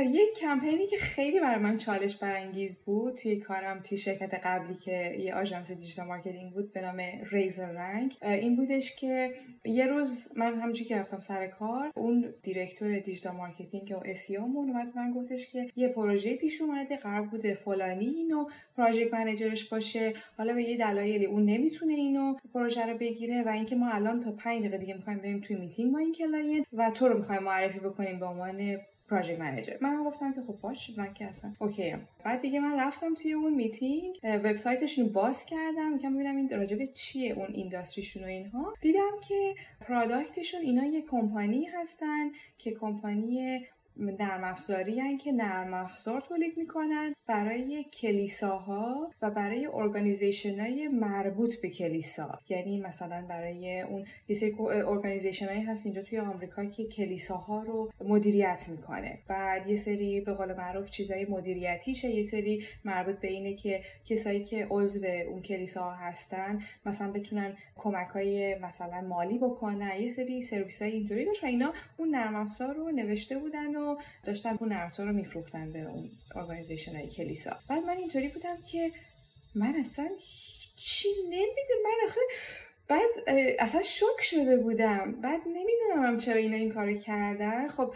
یک کمپینی که خیلی برای من چالش برانگیز بود توی کارم توی شرکت قبلی که یه آژانس دیجیتال مارکتینگ بود به نام رزر رنک این بودش که یه روز من همونجوری که رفتم سر کار اون دیرکتور دیجیتال مارکتینگ و اس ای او مون اومد من گفتش که یه پروژه پیش اومده قرار بوده فلانی اینو پروژه منیجرش باشه، حالا به یه دلایلی اون نمیتونه اینو پروژه رو بگیره و اینکه ما الان تا پنج دقیقه دیگه می‌خوایم بریم توی میتینگ با این کلاینت و تو رو می‌خوایم معرفی بکنیم به عنوان پروژه منیجر. من گفتم که خب باش، من که اصلا اوکی ام. بعد دیگه من رفتم توی اون میتینگ، وبسایتشون رو باز کردم، میگم ببینم این راجع به چیه اون اینداستریشون و اینها. دیدم که پروداکتشون اینا یه کمپانی هستن که کمپانی نرم افزاری هن که نرم افزار تولید میکنن برای کلیساها و برای ارگانیزیشن های مربوط به کلیسا، یعنی مثلا برای اون یه سری ارگانیزیشن هایی هست اینجا توی آمریکا که کلیساها رو مدیریت میکنه، بعد یه سری به قول معروف چیزای مدیریتیشه، یه سری مربوط به اینه که کسایی که عضو اون کلیساها هستن مثلا بتونن کمکای مثلا مالی بکنن، یه سری سرویسای اینطوری داشت و اینا اون نرم افزار رو نوشته بودن و داشتن اون نرسا رو میفروختن به اون ارگانیزیشن های کلیسا. بعد من اینطوری بودم که من اصلا چی نمیدونم، من آخه بعد اصلا شوک شده بودم، بعد نمیدونم هم چرا اینا این کارو کردن. خب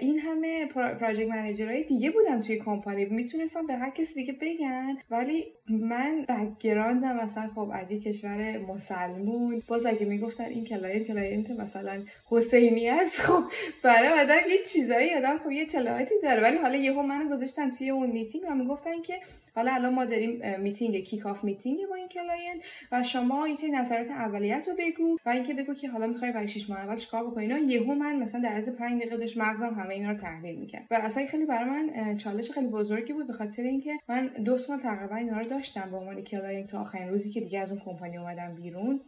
این همه پروژه منیجرای دیگه بودن توی کمپانی، میتونستم به هر کسی دیگه بگن، ولی من بک‌گراندم مثلا خب از یک کشور مسلمون، باز اگه میگفتن این کلاینت کلاینت مثلا حسینی است، خب برای آدم یه چیزایی آدم خب یه اطلاعاتی داره، ولی حالا یهو منو گذاشتن توی اون میتینگ و میگفتن که حالا الان ما داریم میتینگ کیک آف میتینگ با این کلاینت و شما یه نظرات اولیت رو بگو و اینکه بگو که حالا می‌خوای برای شش ماه اول چیکار بکنی. اینا یهو من مثلا در عرض پنج دقیقه داشت مغزم همه اینا رو تحلیل می‌کرد و اصلا خیلی برای من چالش خیلی بزرگی بود، به خاطر اینکه من دو سال تقریبا اینا رو داشتم به عنوان کلاینت تا آخرین روزی که دیگه از اون کمپانی اومدم بیرون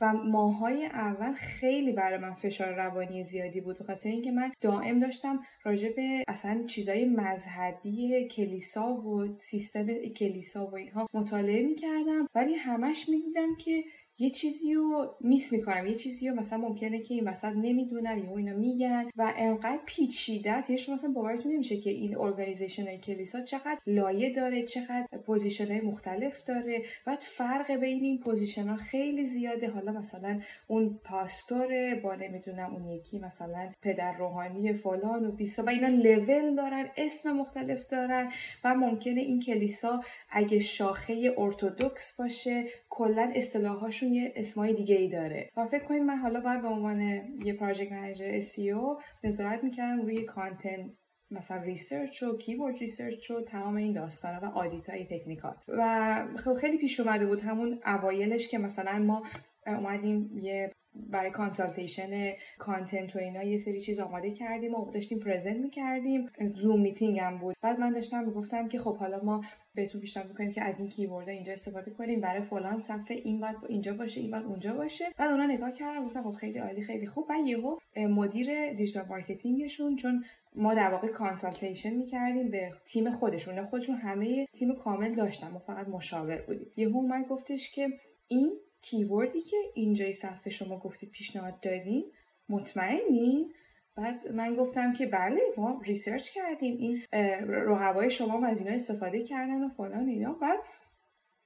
و ماهای اول خیلی برای من فشار روانی زیادی بود، به خاطر اینکه من دائم داشتم راجع به اصلا چیزای مذهبی کلیسا و سیستم کلیسا و اینها مطالعه می‌کردم، ولی همش می‌دیدم که یه چیزی رو میس میکنم، یه چیزی رو مثلا ممکنه که این وسط نمیدونم یا اینا میگن و انقدر پیچیده است، یه شما مثلا باورتون نمیشه که این ارگانیزیشن های کلیسا چقدر لایه داره، چقدر پوزیشن های مختلف داره، بعد فرق بین این پوزیشن ها خیلی زیاده. حالا مثلا اون پاستوره با نمیدونم اون یکی مثلا پدر روحانی فلان و بیسا و اینا لول دارن، اسم مختلف دارن و ممکنه این کلیسا اگه شاخه ارتدوکس باشه کلا اصطلاحاش یه اسمای دیگه ای داره و فکر کنید من حالا باید به عنوان یه پروژه منیجر اس ای او نظارت میکردم روی کانتنت، مثلا ریسرچ و کیورد ریسرچ و تمام این داستانا و آدیتای تکنیکال و خیلی پیش اومده بود همون اوایلش که مثلا ما اومدیم یه برای کانسالتیشن کانتنت و اینا یه سری چیز آماده کردیم و داشتیم پرزنت میکردیم، زوم میتینگ هم بود، بعد من داشتم میگفتم که خب حالا ما بهتون پیشنهاد میکنیم که از این کیورد اینجا استفاده کنیم برای فلان صفحه، این بعد اینجا باشه، این بعد اونجا باشه. بعد اونا نگاه کردن گفتن خب خیلی عالی خیلی خوب. بعد یهو مدیر دیجیتال مارکتینگشون، چون ما در واقع کانسالتیشن میکردیم به تیم خودشون، خودشون همه تیم کامل داشتن ما فقط مشاور بودیم، یهو من گفتش که این کیوردی که اینجای صفحه شما گفتید پیشنهاد دادین مطمئنین؟ بعد من گفتم که بله ما ریسرچ کردیم، این رقبای شما از اینا استفاده کردن و فلان اینا. بعد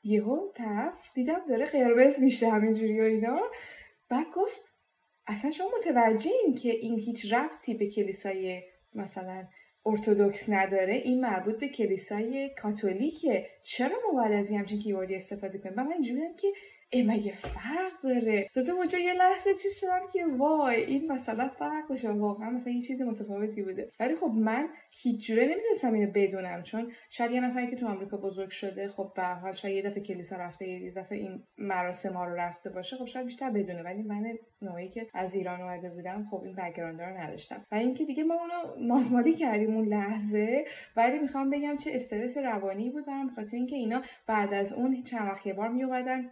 یهو طرف دیدم داره قرمز میشه همینجوری و اینا، بعد گفت اصلا شما متوجهین که این هیچ ربطی به کلیسای مثلا ارتدوکس نداره، این مربوط به کلیسای کاتولیکه، چرا ما باید از این همچین کیوردی استفاده کنیم؟ و من اینجوریم که اما یه فرق داره. تازه اونجا یه لحظه چیز شدم که وای این مثلا فرق داشته، واقعا مثلا یه چیز متفاوتی بوده. ولی خب من هیچ جوره نمیتونستم اینو بدونم، چون شاید یه نفری که تو آمریکا بزرگ شده خب به هر حال شاید یه دفعه کلیسا رفته، یه دفعه این مراسم ها رو رفته باشه، خب شاید بیشتر بدونه، ولی من نوعی که از ایران اومده بودم خب این بک‌گراند رو نداشتم و اینکه دیگه ما اونو مازمالی کردیم اون لحظه. ولی میخوام بگم چه استرس روانی بود برام، بخاطر اینکه اینا بعد از اون چند وقت یه بار می اومدن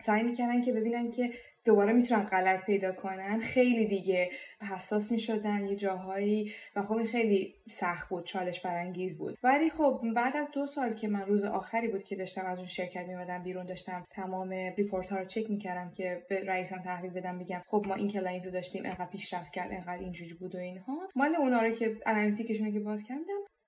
سعی میکنن که ببینن که دوباره میتونن غلط پیدا کنن، خیلی دیگه حساس میشدن یه جاهایی و خب این خیلی سخت بود، چالش برانگیز بود. ولی خب بعد از دو سال که من روز آخری بود که داشتم از اون شرکت میمدم بیرون، داشتم تمام ریپورت ها رو چک میکردم که به رئیسم تحویل بدم بگم خب ما این کلاینت رو داشتیم، انقدر پیشرفت کرد، انقدر اینجوری بود و اینها. مال اونا رو که آنالیتیکشون رو که باز کردم،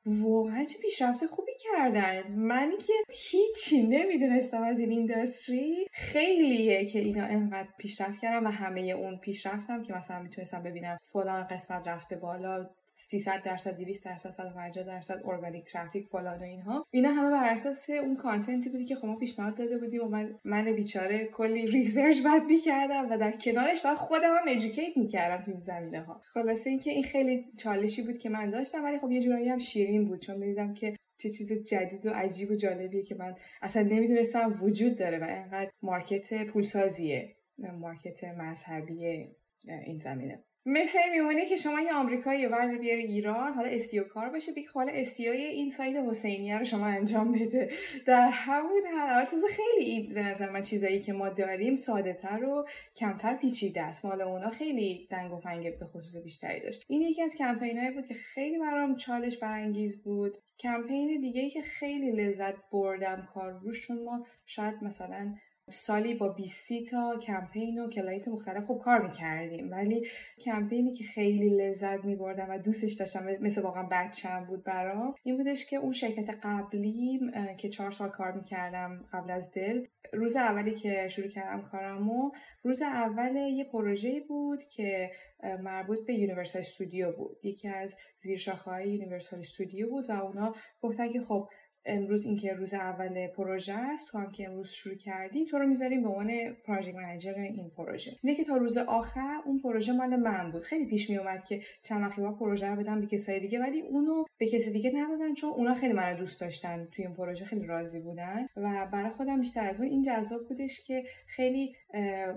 واقعا چه پیشرفت خوبی کردن. منی که هیچی نمیدونستم از این اینداستری، خیلیه که اینا انقدر پیشرفت کردن و همه اون پیشرفتم که مثلا میتونستم ببینم فلان قسمت رفته بالا سیصد درصد، دویست درصد، صد و پنجاه درصد ارگانیک ترافیک فلان و اینها، اینا همه بر اساس اون کانتنتی بودی که خب ما پیشنهاد داده بودیم و من من بیچاره کلی ریسرچ بعد می‌کردم و در کنارش بعد خودم هم ادوکییت می‌کردم تو این زمینه‌ها. خلاصه اینکه این خیلی چالشی بود که من داشتم، ولی خب یه جورایی هم شیرین بود، چون دیدم که چه چیز جدید و عجیب و جالبیه که من اصلا نمی‌دونستم وجود داره و انقدر مارکت پولسازیه، مارکت مذهبیه این زمینه. مثل میمونه که شما یه آمریکایی ورد بیاری ایران، حالا اس ای او کار بشه، بگی حالا اس ای او این سایت حسینیه رو شما انجام بده. در همون حالات خیلی این به نظر من چیزایی که ما داریم ساده‌تر و کمتر پیچیده است، مال اونا خیلی دنگ و فنگ به خصوص بیشتری داشت. این یکی از کمپینایی بود که خیلی برام چالش برانگیز بود. کمپین دیگه‌ای که خیلی لذت بردم کار روشون، ما شاید مثلا سالی با بیست تا کمپین و کلاینت مختلف خب کار میکردیم، ولی کمپینی که خیلی لذت میبردم و دوستش داشتم مثل واقعا بچه‌م بود برام، این بودش که اون شرکت قبلی که چهار سال کار میکردم قبل از دل، روز اولی که شروع کردم کارمو، روز اول یه پروژه‌ای بود که مربوط به یونیورسال استودیو بود، یکی از زیرشاخه‌های یونیورسال استودیو بود و اونا گفتن که خب امروز این که روز اول پروژه است، تو هم که امروز شروع کردی، تو رو میذاریم به عنوان پروژه منیجر این پروژه. اینه که تا روز آخر اون پروژه مال من بود. خیلی پیش میومد که چند وقتی با پروژه رو بدم به کسای دیگه، ولی اونو به کسی دیگه ندادن، چون اونا خیلی منو دوست داشتن توی این پروژه، خیلی راضی بودن و برای خودم بیشتر از اون این جذاب بودش که خیلی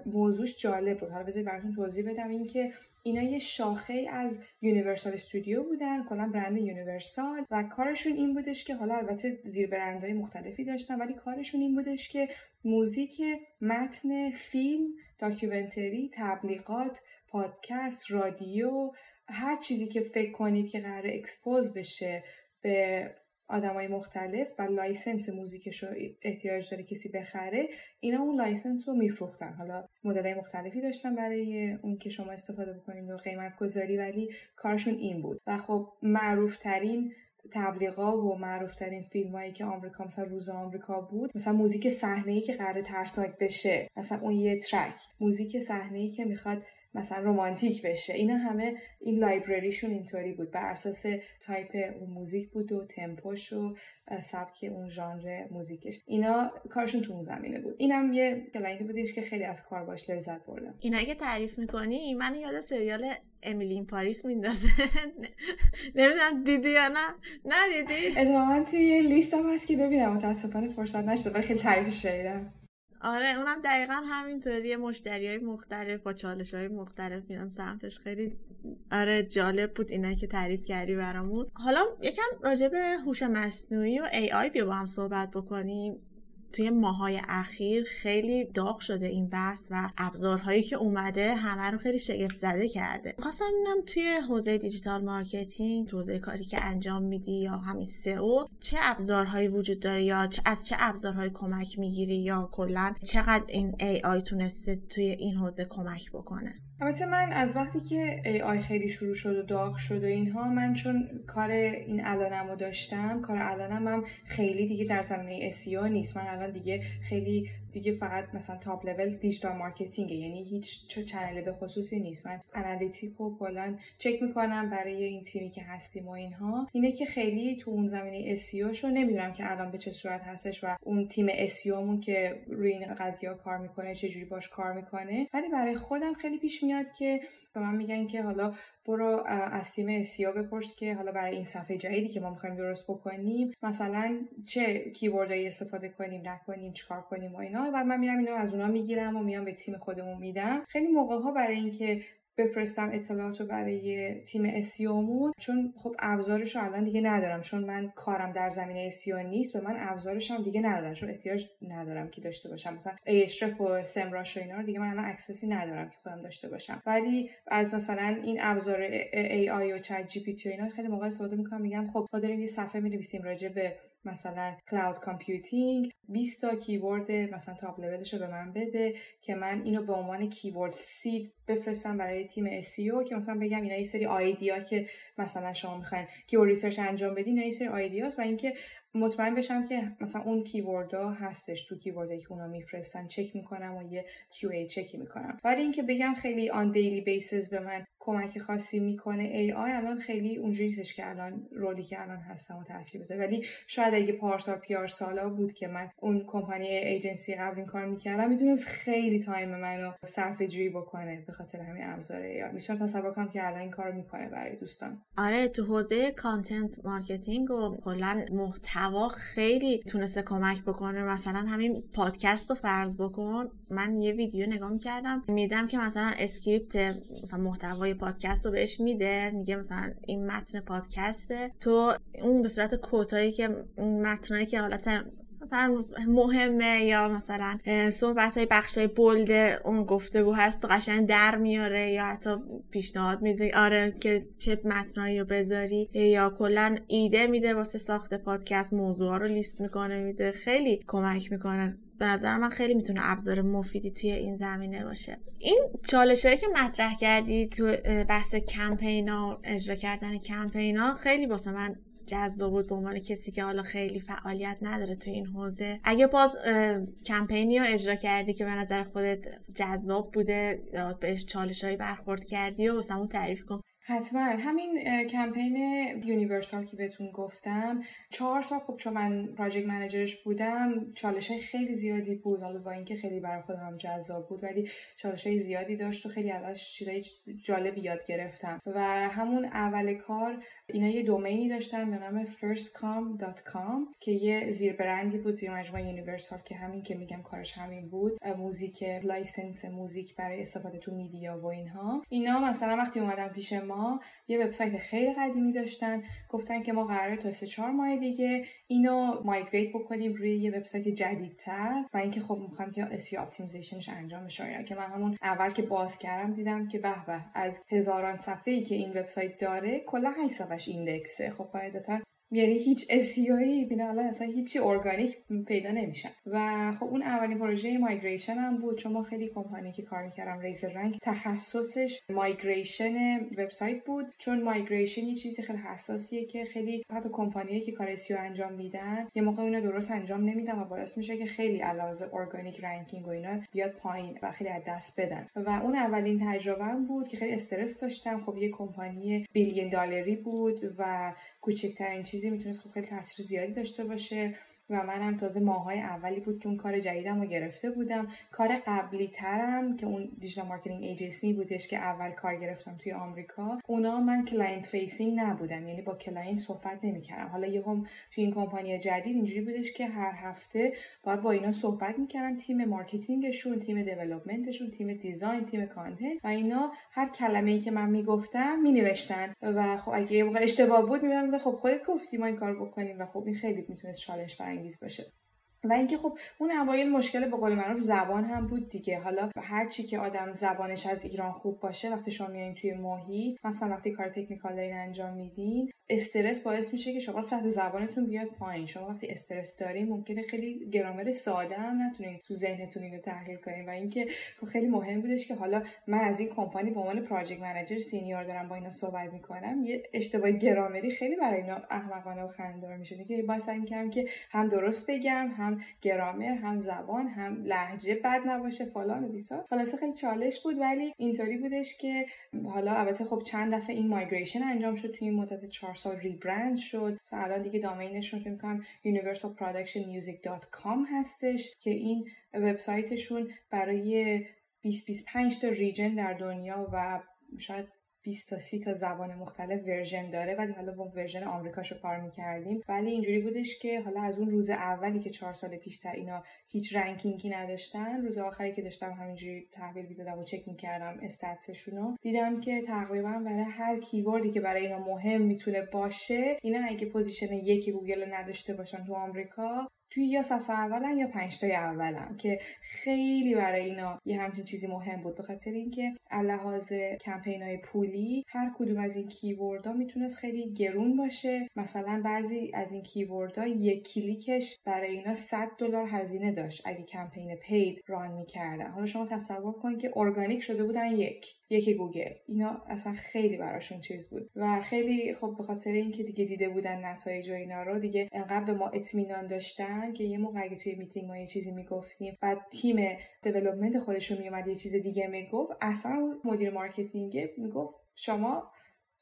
موضوعش جالب بود. حالا بذارید براتون توضیح بدم، این که اینا یه شاخه از یونیورسال استودیو بودن، کلا برند یونیورسال، و کارشون این بودش که حالا البته زیر برندهای مختلفی داشتن، ولی کارشون این بودش که موزیک، متن، فیلم، داکیومنتری، تبلیغات، پادکست، رادیو، هر چیزی که فکر کنید که قرار اکسپوز بشه به آدمای مختلف و لایسنس موزیکش رو احتیاج داره کسی بخره، اینا اون لایسنس رو میفروختن. حالا مدل‌های مختلفی داشتن برای اون که شما استفاده بکنید و قیمت گذاری، ولی کارشون این بود. و خب معروف‌ترین تبلیغا و معروف‌ترین فیلمایی که آمریکا، مثلا روز آمریکا بود، مثلا موزیک صحنه‌ای که قراره ترسناک بشه، مثلا اون یه ترک، موزیک صحنه‌ای که میخواد مثلا رمانتیک بشه، اینا همه این لایبرریشون اینطوری بود، بر اساس تایپ اون موزیک بود و تمپوش و سبک اون ژانر موزیکش، اینا کارشون تو اون زمینه بود. اینم یه کلاینتی بودش که خیلی از کار باش لذت بردم. اینا که تعریف میکنی من یاد سریال امیلی این پاریس میندازه. نمیدونم دیدی یا نه؟ ندیدی؟ اتفاقا توی یه لیستم هست که ببینم، متاسفانه فرصت نشد، ولی خیلی تعریفش شنیدم. آره اونم دقیقا همینطوریه، مشتریای مختلف با چالش‌های مختلف میان سمتش. خیلی آره جالب بود اینا که تعریف کردی برامون. حالا یکم راجع به هوش مصنوعی و ای آی بیا با هم صحبت بکنیم. توی ماهای اخیر خیلی داغ شده این بحث و ابزارهایی که اومده همه رو خیلی شگفت زده کرده. خواستم ببینم توی حوزه دیجیتال مارکتینگ، تو حوزه کاری که انجام میدی یا همین سئو، چه ابزارهایی وجود داره یا از چه ابزارهایی کمک میگیری یا کلا چقدر این ای آی تونسته توی این حوزه کمک بکنه؟ البته من از وقتی که ای آی خیلی شروع شد و داغ شد و اینها، من چون کار این الانمو داشتم، کار الانم هم خیلی دیگه در زمینه اس ای او نیست. من الان دیگه خیلی دیگه فقط مثلا تاپ لول دیجیتال مارکتینگه، یعنی هیچ چه چنل به خصوصی نیست. من آنالیتیک و کلا چک میکنم برای این تیمی که هستیم و اینها. اینه که خیلی تو اون زمینه اس ای او شو نمیدونم که الان به چه صورت هستش و اون تیم اس ای او مون که روی این قضیه کار میکنه چه جوری باش کار میکنه، ولی برای خودم خیلی پیش میاد که به من میگن که حالا برو از تیم اس ای او بپرس که حالا برای این صفحه جدیدی که ما میخوایم درست بکنیم مثلا چه کیوردایی استفاده کنیم، نکنیم، چیکار کنیم و اینا. بعد من میرم اینو از اونا میگیرم و میام به تیم خودمون میدم. خیلی موقع‌ها برای اینکه بفرستم اطلاعاتو برای تیم اس ای او مون، چون خب ابزارشو الان دیگه ندارم، چون من کارم در زمینه اس ای او نیست، به من ابزارش هم دیگه ندادن، چون احتیاج ندارم که داشته باشم، مثلا اشرف و سمراش و اینا رو دیگه من الان اکسسی ندارم که خودم داشته باشم. ولی از مثلا این ابزار ای آی و چت جی پی تی و اینا خیلی موقع استفاده میکنم، میگم خب ما داریم یه صفحه می‌نویسیم راجع به مثلا کلاود کامپیوتینگ، بیست تا کیورد مثلا تاپ لولش رو به من بده که من اینو به عنوان کیورد سید بفرستم برای تیم اس ای او که مثلا بگم اینا یه سری آیدیا که مثلا شما میخواین کیورد ریسرچ انجام بدین، اینا یه سری آیدیاست و اینکه مطمئن بشم که مثلا اون کیوردها هستش تو کیوردایی که اونا میفرستن، چک میکنم و یه کیو ای چکی میکنم. ولی اینکه بگم خیلی آن دیلی بیسز به من کمک خاصی میکنه ای آی، الان خیلی اونجوری نیستش که الان رولی که الان هستم و تاثیر بذاره. ولی شاید اگه پارسال پیار سالا بود که من اون کمپانی ایجنسی قبل این کار میکردم، میتونست خیلی تایم منو صرف جویی بکنه به خاطر همین ابزار ای آی. میتونم تصور کنم که الان این کارو میکنه برای دوستان. آره، تو حوزه کانتنت مارکتینگ و کلا محتوا خیلی تونسته کمک بکنه. مثلا همین پادکست رو فرض بکن، من یه ویدیو نگاه میکردم، میدیدم که مثلا اسکریپت مثلا محتوای پادکست رو بهش میده، میگه مثلا این متن پادکسته، تو اون به صورت کوتاهی که متنایی که حالت مثلا مهمه یا مثلا صحبت‌های بخشای بولد اون گفتگو هست و قشنگ در میاره، یا حتی پیشنهاد میده آره که چه متنایی رو بذاری، یا کلا ایده میده واسه ساخت پادکست، موضوعا رو لیست میکنه میده. خیلی کمک میکنه، به نظر من خیلی میتونه ابزار مفیدی توی این زمینه باشه. این چالشایی که مطرح کردی تو بحث کمپینا، اجرا کردن کمپینا، خیلی واسه من جذاب بود به عنوان کسی که حالا خیلی فعالیت نداره تو این حوزه. اگه باز کمپینی رو اجرا کردی که به نظر خودت جذاب بوده یا بهش چالش‌هایی برخورد کردی و واسمون تعریف کن. حتما همین کمپین یونیورسال که بهتون گفتم، چهار سال خب چون من پراجکت منیجرش بودم، چالش‌های خیلی زیادی بود، حالا با اینکه خیلی برای خودم جذاب بود ولی چالش‌های زیادی داشت و خیلی ازش چیزای جالبی یاد گرفتم. و همون اول کار اینا یه دومینی داشتن به نام فرست کام دات کام که یه زیر برندی بود، زیر مجموعه یونیورسال، که همین که میگم کارش همین بود، موزیک، لایسنس موزیک برای استفاده تو میدیا و اینها. اینا مثلا وقتی اومدن پیش ما یه وبسایت خیلی قدیمی داشتن، گفتن که ما قراره تا سه چهار ماه دیگه اینو مایگریت بکنیم روی یه وبسایت جدیدتر و اینکه خب می‌خوام که اس ای او اپتیمایزیشنش انجام بشه. که من همون اول که باز کردم دیدم که به به، از هزاران صفحه‌ای که این وبسایت داره کلا هشت صفحه‌اش ایندکسه. خب قاعدتاً یعنی هیچ اس ای اویی بنابراین اصلا هیچی ارگانیک پیدا نمیشن. و خب اون اولین پروژه مایگریشن هم بود، چون ما خیلی کمپانی که کار میکردم ریزر رنگ تخصصش مایگریشن وبسایت بود، چون مایگریشن یه چیزی خیلی حساسیه که خیلی حتی کمپانیایی که کار اس ای او انجام میدن یه موقع اونو درست انجام نمیدن و باعث میشه که خیلی علاوه ارگانیک رنکینگ و اینا بیاد پایین و خیلی از دست بدن. و اون اولین تجربه‌ام بود که خیلی استرس داشتم. خب یه کمپانی بیلیون دلاری بود و کوچکترین چیزی میتونست خب خیلی تاثیر زیادی داشته باشه. و منم تازه ماهای اولی بود که اون کار جدیدم رو گرفته بودم. کار قبلی ترم که اون دیجیتال مارکتینگ ایجنسی بودش که اول کار گرفتم توی آمریکا، اونا من کلاینت فیسینگ نبودم، یعنی با کلاینت صحبت نمی‌کردم. حالا یهو توی این کمپانی جدید اینجوری بودش که هر هفته باید با اینا صحبت می‌کردم، تیم مارکتینگشون، تیم دیولپمنتشون، تیم دیزاین، تیم کانتنت، و اینا هر کلمه‌ای که من میگفتم مینوشتن. و خب اگه یه موقع اشتباه بود می‌گفتن خب خودت گفتی ما این کارو بکنیم، و خب این خیلی میتونه چالش باشه. و اینکه خب اون اوایل مشکل به قول معروف زبان هم بود دیگه. حالا هر چی که آدم زبانش از ایران خوب باشه، وقتی شما میایین توی محیط، مثلا وقتی کار تکنیکال دارین انجام میدین، استرس باعث میشه که شما سطح زبانتون بیاد پایین. شما وقتی استرس دارین ممکنه خیلی گرامر ساده هم نتونین تو ذهنتون اینو تحلیل کنین. و اینکه خیلی مهم بودش که حالا من از این کمپانی به عنوان پراجکت منیجر سینیور دارم با اینا صحبت میکنم، یه اشتباه گرامری خیلی برای اینا احمقانه و خنده‌دار میشه که باعث می‌کنم که هم درست بگم، هم گرامر، هم زبان، هم لهجه بد نباشه فلان و بیسار. خلاصه خیلی چالش بود، ولی اینطوری بودش که حالا البته خب چند دفعه این مایگریشن انجام شد توی این مدت چهار سال، ریبرند شد. مثلا الان دیگه دامینشون فکر می‌کنم Universal Production Music دات کام هستش که این وبسایتشون برای بیست بیست و پنج تا ریجن در دنیا و شاید بیست تا سی تا زبان مختلف ورژن داره، ولی حالا با ورژن آمریکاشو کار می‌کردیم. ولی اینجوری بودش که حالا از اون روز اولی که چهار سال پیشتر اینا هیچ رنکینگی نداشتن، روز آخری که داشتم همینجوری تحویل می‌دادم و چک می‌کردم استاتسشونو، دیدم که تقریبا برای هر کیوردی که برای اینا مهم میتونه باشه، اینا اگه پوزیشن یک گوگل رو نداشته باشن تو آمریکا، توی یا صفحه اولن یا پنجتای اولن، که خیلی برای اینا یه همچین چیزی مهم بود، به خاطر اینکه از لحاظ کمپینای پولی هر کدوم از این کیوردها میتونست خیلی گرون باشه. مثلا بعضی از این کیوردها یک کلیکش برای اینا صد دلار هزینه داشت اگه کمپین پید ران میکردن. حالا شما تصور کن که ارگانیک شده بودن یک یکی گوگل، اینا اصلا خیلی براشون چیز بود و خیلی خب به خاطر اینکه دیگه دیده بودن نتایج و اینا رو، دیگه انقدر به ما اطمینان داشتن که یه موقع اگه توی میتینگ ما یه چیزی میگفتیم و تیم دیولپمنت خودشون میومد یه چیز دیگه میگفت، اصلا مدیر مارکتینگ میگفت شما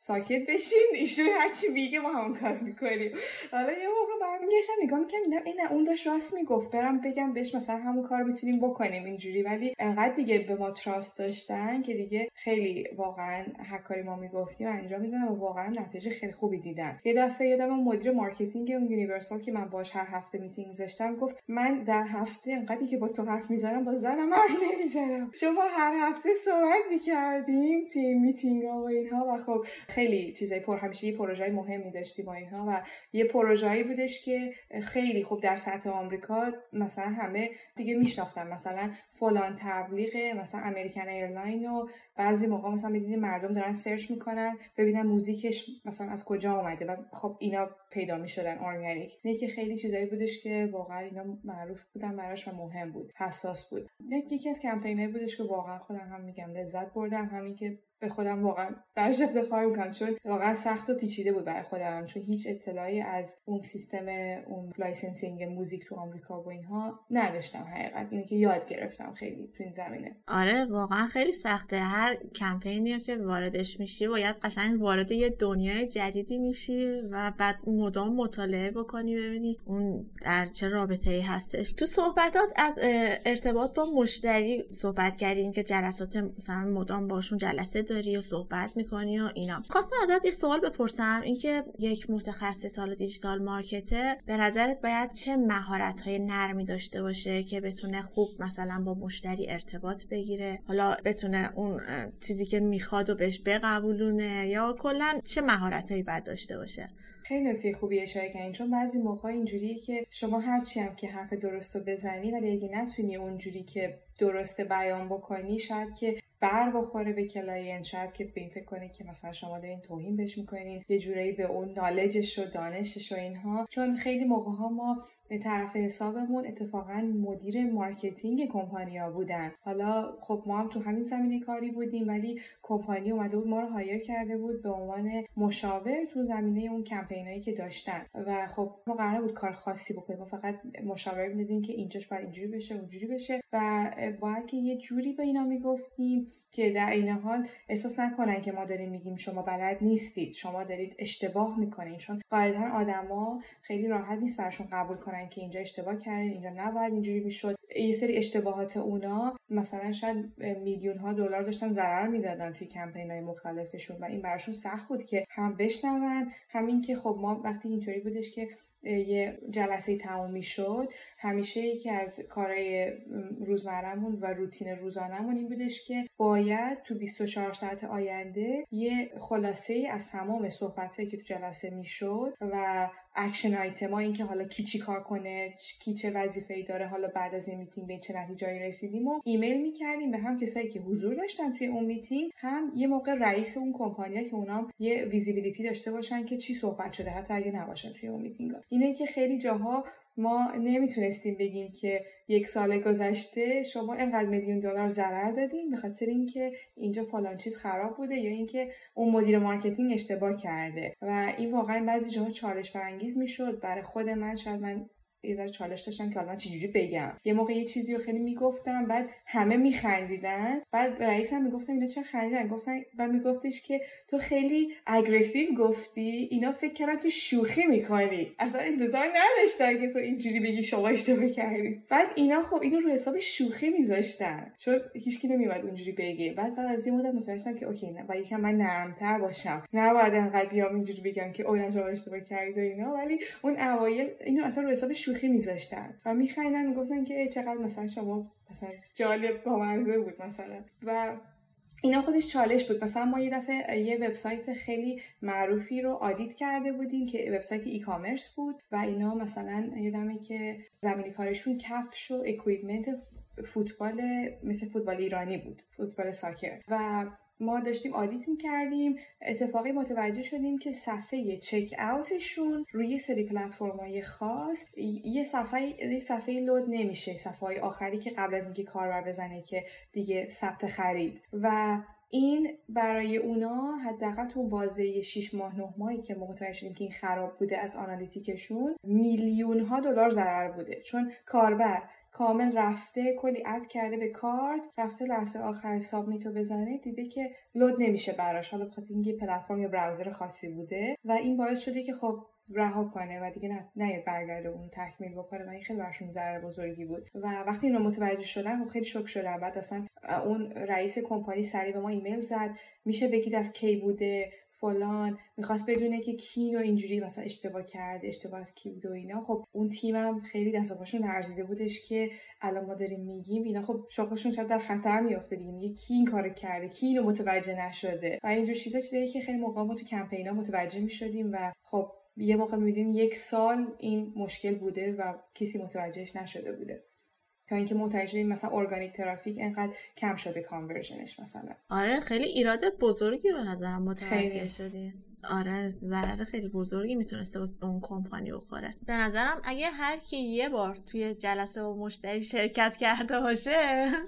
ساکت بشین، ایشون هرچی میگه ما همون کار میکنیم. حالا یه موقع برمیگشتم نگاه میکنم میدم این اون داشت راست میگفت، برم بگم بهش مثلا همون کار میتونیم بکنیم اینجوری. ولی انقدر دیگه به ما تراست داشتن که دیگه خیلی واقعا هر کاری ما میگفتیم و انجام میدادن و واقعا نتایج خیلی خوبی دیدن. یه دفعه یادم مدیر مارکتینگ اون یونیورسال که من باهاش هر هفته میتینگ میذاشتم گفت من در هفته انقدری که با تو حرف میزنم با زنم حرف نمیزنم، شما هر هفته صحبتی کردیم توی میتینگ‌ها و اینها. و خب خیلی چیزای پر همیشه یه پروژه‌ای مهمی داشتیم با اینها و یه پروژه‌ای بودش که خیلی خوب در سطح آمریکا مثلا همه دیگه میشناختن، مثلا فلان تبلیغ مثلا امریکن ایرلاین و بعضی موقع مثلا می‌دیدین مردم دارن سرچ میکنن ببینن موزیکش مثلا از کجا اومده و خب اینا پیدا می‌شدن ارگانیک. اینه که خیلی چیزایی بودش که واقعا اینا معروف بودن براش و مهم بود، حساس بود. یکی از کمپین‌های بودش که واقعا خودم هم میگم لذت بردم، همین که به خودم واقعا برش افتخار میکنم، چون واقعا سخت و پیچیده بود برای خودم، چون هیچ اطلاعی از اون سیستم اون لایسنسینگ موزیک تو آمریکا و اینها نداشتم. حقیقت اینه که یاد گرفتم خیلی تو این زمینه. آره واقعا خیلی سخته، هر کمپینی که واردش میشی باید قشنگ وارد یه دنیای جدیدی میشی و بعد مدام مطالعه بکنی ببینی اون در چه رابطه‌ای هستش. تو صحبتات از ارتباط با مشتری صحبت کردی، اینکه جلسات مثلا مدام باشون جلسه داری و صحبت میکنی و اینا. خواستم ازت یه سوال بپرسم، اینکه یک متخصص حالا دیجیتال مارکتر به نظرت باید چه مهارت‌های نرمی داشته باشه که بتونه خوب مثلا با مشتری ارتباط بگیره، حالا بتونه اون چیزی که میخواد و بهش بقبولونه، یا کلا چه مهارت‌هایی باید داشته باشه؟ خیلی نکته خوبی اشاره کردین، چون بعضی موقع اینجوریه که شما هرچی هم که حرف درستو بزنی ولی اگه نتونی اونجوری که درست بیان بکنی شاید که بر بخوره به کلاینت، شاید که به این فکر کنه که مثلا شما دارین توهین بهش میکنین یه جورایی به اون نالجش و دانشش و اینها. چون خیلی موقع‌ها ما طرف حسابمون اتفاقا مدیر مارکتینگ کمپانیا بودن، حالا خب ما هم تو همین زمینه کاری بودیم، ولی کمپانی اومده بود ما رو هایر کرده بود به عنوان مشاور تو زمینه اون کمپینایی که داشتن و خب ما قرار بود کار خاصی بکنیم، ما فقط مشاوره میدادیم که اینجاش باید اینجوری بشه اونجوری بشه و باید که یه جوری به اینا میگفتیم که در این حال احساس نکنن که ما داریم میگیم شما بلد نیستید، شما دارید اشتباه میکنین، چون غالبا آدما خیلی راحت نیست براشون قبول کنن که اینجا اشتباه کردن، اینجا نباید اینجوری میشد. یه سری اشتباهات اونا مثلا شاید میلیون ها دلار داشتن ضرر میدادن توی کمپینای مختلفشون و این براشون سخت بود که هم بشنون همین که خب ما وقتی اینطوری بودش که یه جلسه تموم میشد، همیشه یکی از کارهای روزمرهمون و روتین روزانهمون این بودش که باید تو بیست و چهار ساعت آینده یه خلاصه از تمام صحبتایی که تو جلسه میشد و اکشن آیتم ها، این که حالا کی چی کار کنه، کی چه وظیفه‌ای داره، حالا بعد از این میتینگ به چه نتیجه‌ای رسیدیم و ایمیل می‌کردیم به هم کسایی که حضور داشتن توی اون میتینگ، هم یه موقع رئیس اون کمپانیا که اونام یه ویزیبیلیتی داشته باشن که چی صحبت شده حتی اگه نباشن توی اون میتینگ‌ها. اینه که خیلی جاها ما نمیتونستیم بگیم که یک سال گذشته شما اینقدر میلیون دلار ضرر دادین به خاطر اینکه اینجا فلان چیز خراب بوده یا اینکه اون مدیر مارکتینگ اشتباه کرده و این واقعا بعضی جاها چالش برانگیز میشد برای خود من. شاید من یه ذره چالش داشتن که حالا من چجوری بگم. یه موقع یه چیزی رو خیلی میگفتم، بعد همه میخندیدن، بعد رئیسم میگفتم اینا چرا خندیدن، گفتن بعد میگفتش که تو خیلی اگریسیو گفتی، اینا فکر کردن تو شوخی میکنی، اصلا انتظار نداشتن که تو اینجوری بگی، شما اشتباه کردید. بعد اینا خب اینو رو حساب شوخی میذاشتن، چون هیچکی نمیواد اونجوری بگه. بعد بعد از یه مدت متوجه شدم که اوکی نه، بعد یکم من نرم‌تر باشم، نه بعد انقدر بیام اینجوری بگم که اون شما اشتباه کردید و اینا. ولی اون اوایل اینو اصلا رو حساب شوخی میذاشتن و میخندن، میگفتن که چقدر مثلا شما مثلا جالب با منزه بود مثلا. و اینا خودش چالش بود. مثلا ما یه دفعه یه وبسایت خیلی معروفی رو آدیت کرده بودیم که وبسایت ای کامرس بود و اینا مثلا یادمه که زمین کارشون کفش و اکویپمنت فوتبال مثل فوتبال ایرانی بود، فوتبال ساکر. و ما داشتیم آدیت می‌کردیم، اتفاقی متوجه شدیم که صفحه چک اوتشون روی سری پلتفرم‌های خاص یه صفحه یه صفحه لود نمیشه، صفحه‌های آخری که قبل از اینکه کاربر بزنه که دیگه ثبت خرید. و این برای اونا حداقل تو بازه شش ماه نه ماهی که ما متوجه شدیم که این خراب بوده از آنالیتیکشون، میلیون‌ها دلار ضرر بوده، چون کاربر کامل رفته کلی اد کرده به کارت، رفته لحظه آخر سابمیتو بزنه، دیده که لود نمیشه براش، حالا بخاطر اینکه پلتفرم یا براوزر خاصی بوده و این باعث شده که خب رها کنه و دیگه نه نه برگرده اون تکمیل بکنه. من خیلی برشون ضرر بزرگی بود و وقتی اینو متوجه شدن خیلی شوک شدن. بعد اصلا اون رئیس کمپانی سریع به ما ایمیل زد، میشه بگید از کی بوده فلان، میخواست بدونه که کی اینو اینجوری مثلا اشتباه کرد، اشتباه از کی بود و اینا. خب اون تیمم خیلی دست و پاشون لرزیده بودش که الان ما داریم میگیم اینا، خب شوقشون شاید در خطر میافته دیگه، میگه کی این کارو کرده، کی اینو متوجه نشده. و اینجور چیزا چیزایی که خیلی موقع ما تو کمپینا متوجه میشدیم و خب یه موقع میبینیم یک سال این مشکل بوده و کسی متوجهش نشده بوده، تا اینکه متوجه شدیم مثلا ارگانیک ترافیک انقدر کم شده کانورژنش مثلا. آره خیلی ایراد بزرگی به نظرم متوجه شدی. آره ضرر خیلی بزرگی میتونسته به اون کمپانی بخوره. به نظرم اگه هر کی یه بار توی جلسه با مشتری شرکت کرده باشه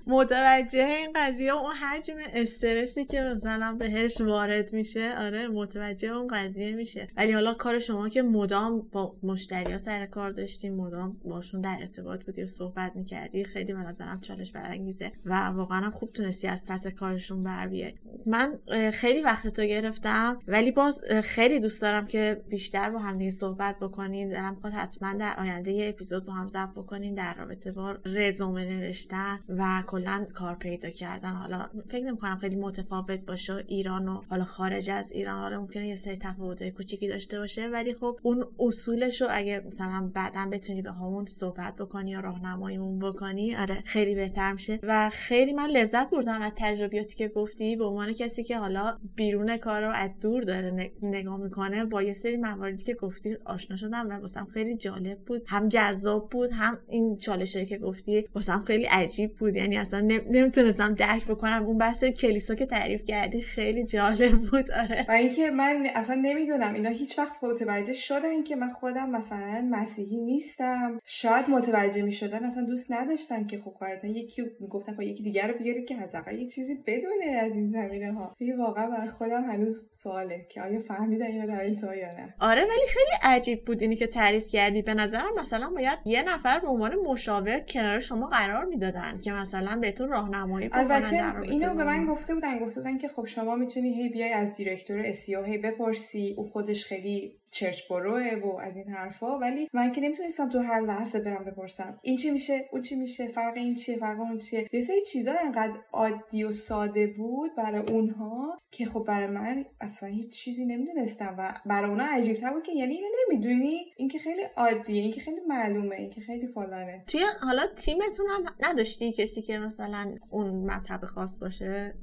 متوجه این قضیه و اون حجم استرسی که مثلا بهش وارد میشه، آره متوجه اون قضیه میشه. ولی حالا کار شما که مدام با مشتری‌ها سر کار داشتیم، مدام باشون در ارتباط بودی و صحبت میکردی، خیلی به نظرم چالش برانگیزه و واقعا هم خوب تونستی از پس کارشون بر بیای. من خیلی وقت تو گرفتم ولی باز خیلی دوست دارم که بیشتر با هم دیگه صحبت بکنیم. دارم خواهد حتما در آینده یه اپیزود با هم ضبط بکنیم در رابطه با رزومه نوشتن و کلا کار پیدا کردن. حالا فکر نمی‌کنم خیلی متفاوت باشه ایران و حالا خارج از ایران، حالا ممکنه یه سری تفاوت‌های کوچیکی داشته باشه ولی خب اون اصولش رو اگه مثلا بعداً بتونی به همون صحبت بکنی یا راهنماییمون بکنی، آره خیلی بهتر میشه. و خیلی من لذت بردم از تجربیاتی که گفتی. به عنوان کسی که حالا بیرون کار رو از دور داره نگاه میکنه، با یه سری مواردی که گفتی آشنا شدم و واسم خیلی جالب بود، هم جذاب بود، هم این چالشی که گفتی واسم خیلی عجیب بود، یعنی اصلا نمیتونستم درک بکنم. اون بحث کلیسا که تعریف کردی خیلی جالب بود. آره و اینکه من اصلا نمیدونم اینا هیچ وقت متوجه شدن که من خودم مثلا مسیحی نیستم، شاید متوجه میشدن اصلا دوست نداشتن که خب قاعدتا یکی میگفتن با یکی دیگه رو بیاری که حداقل یه چیزی بدونه از این زمینه ها. واقعا برای خودم هنوز سواله که آیا فهمیدن اینو در انتها یا نه. آره ولی خیلی عجیب بود اینی که تعریف کردی. به نظرم مثلا باید یه نفر به عنوان مشاور کنار شما قرار میدادن که مثلا بهتون راهنمایی بکنن در رابطه. اینو به من گفته بودن گفته بودن که خب شما میتونی هی بیای از دیرکتور اس ای او هی بپرسی، او خودش خیلی چرچ بروه و از این حرفا، ولی من که نمیتونستم تو هر لحظه برم بپرسم این چی میشه اون چی میشه، فرق این چیه فرق اون چیه. یه سری چیزا انقدر عادی و ساده بود برای اونها که خب برای من اصلا هیچ چیزی نمیدونستم و برای اونها عجیب تر بود که یعنی اینو نمیدونی، این که خیلی عادیه، این که خیلی معلومه، این که خیلی فلانه. توی حالا تیمتون هم نداشتی کسی که مثلا اون مذهب خاص باشه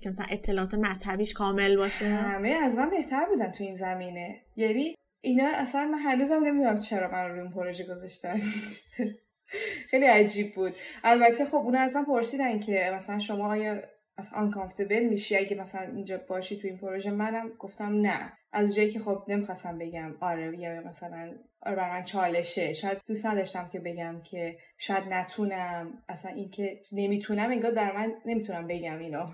که مثلا اطلاعات مذهبیش کامل باشه؟ همه از من بهتر بودن تو این زمینه، یعنی اینا اصلا من هنوزم نمیدونم چرا من روی اون پروژه گذاشتن. خیلی عجیب بود. البته خب اونا از من پرسیدن که مثلا شما آیا مثلا آنکامفتبل میشی اگه مثلا اینجا باشی تو این پروژه؟ منم گفتم نه، از جایی که خب نمیخواستم بگم آره یا مثلا آره برای من چالشه، شاید دوست نداشتم که بگم که شاید نتونم، اصلا این که نمیتونم انگار در من نمیتونم بگم اینو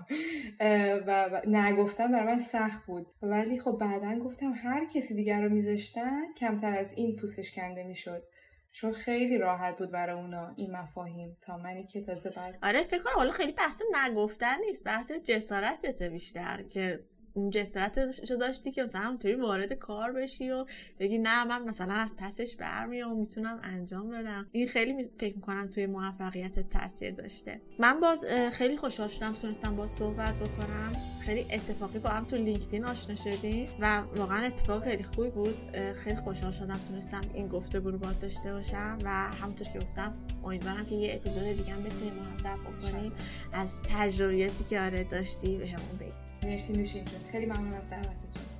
و نگفتم برای من سخت بود. ولی خب بعدن گفتم هر کسی دیگر رو میذاشتن کمتر از این پوستش کنده میشد چون خیلی راحت بود برای اونا این مفاهیم تا منی که تازه بعد. آره فکر کنم حالا خیلی بحث نگفتن نیست، بحث جسارتته بیشتر، که اون جسارتشو داشتی که مثلا همونطوری وارد کار بشی و بگی نه من مثلا از پسش برمیام و میتونم انجام بدم. این خیلی فکر میکنم توی موفقیتت تاثیر داشته. من باز خیلی خوشحال شدم تونستم باهات صحبت بکنم. خیلی اتفاقی با هم تو لینکدین آشنا شدیم و واقعا اتفاق خیلی خوبی بود. خیلی خوشحال شدم تونستم این گفتگو رو باهات داشته باشم و همونطور که گفتم امیدوارم که یه اپیزود دیگه هم بتونیم با هم ضبط بکنیم از تجربیاتی که آره داشتی بهمون بگی. مرسی نوشین جون، خیلی ممنون از دعوتتون.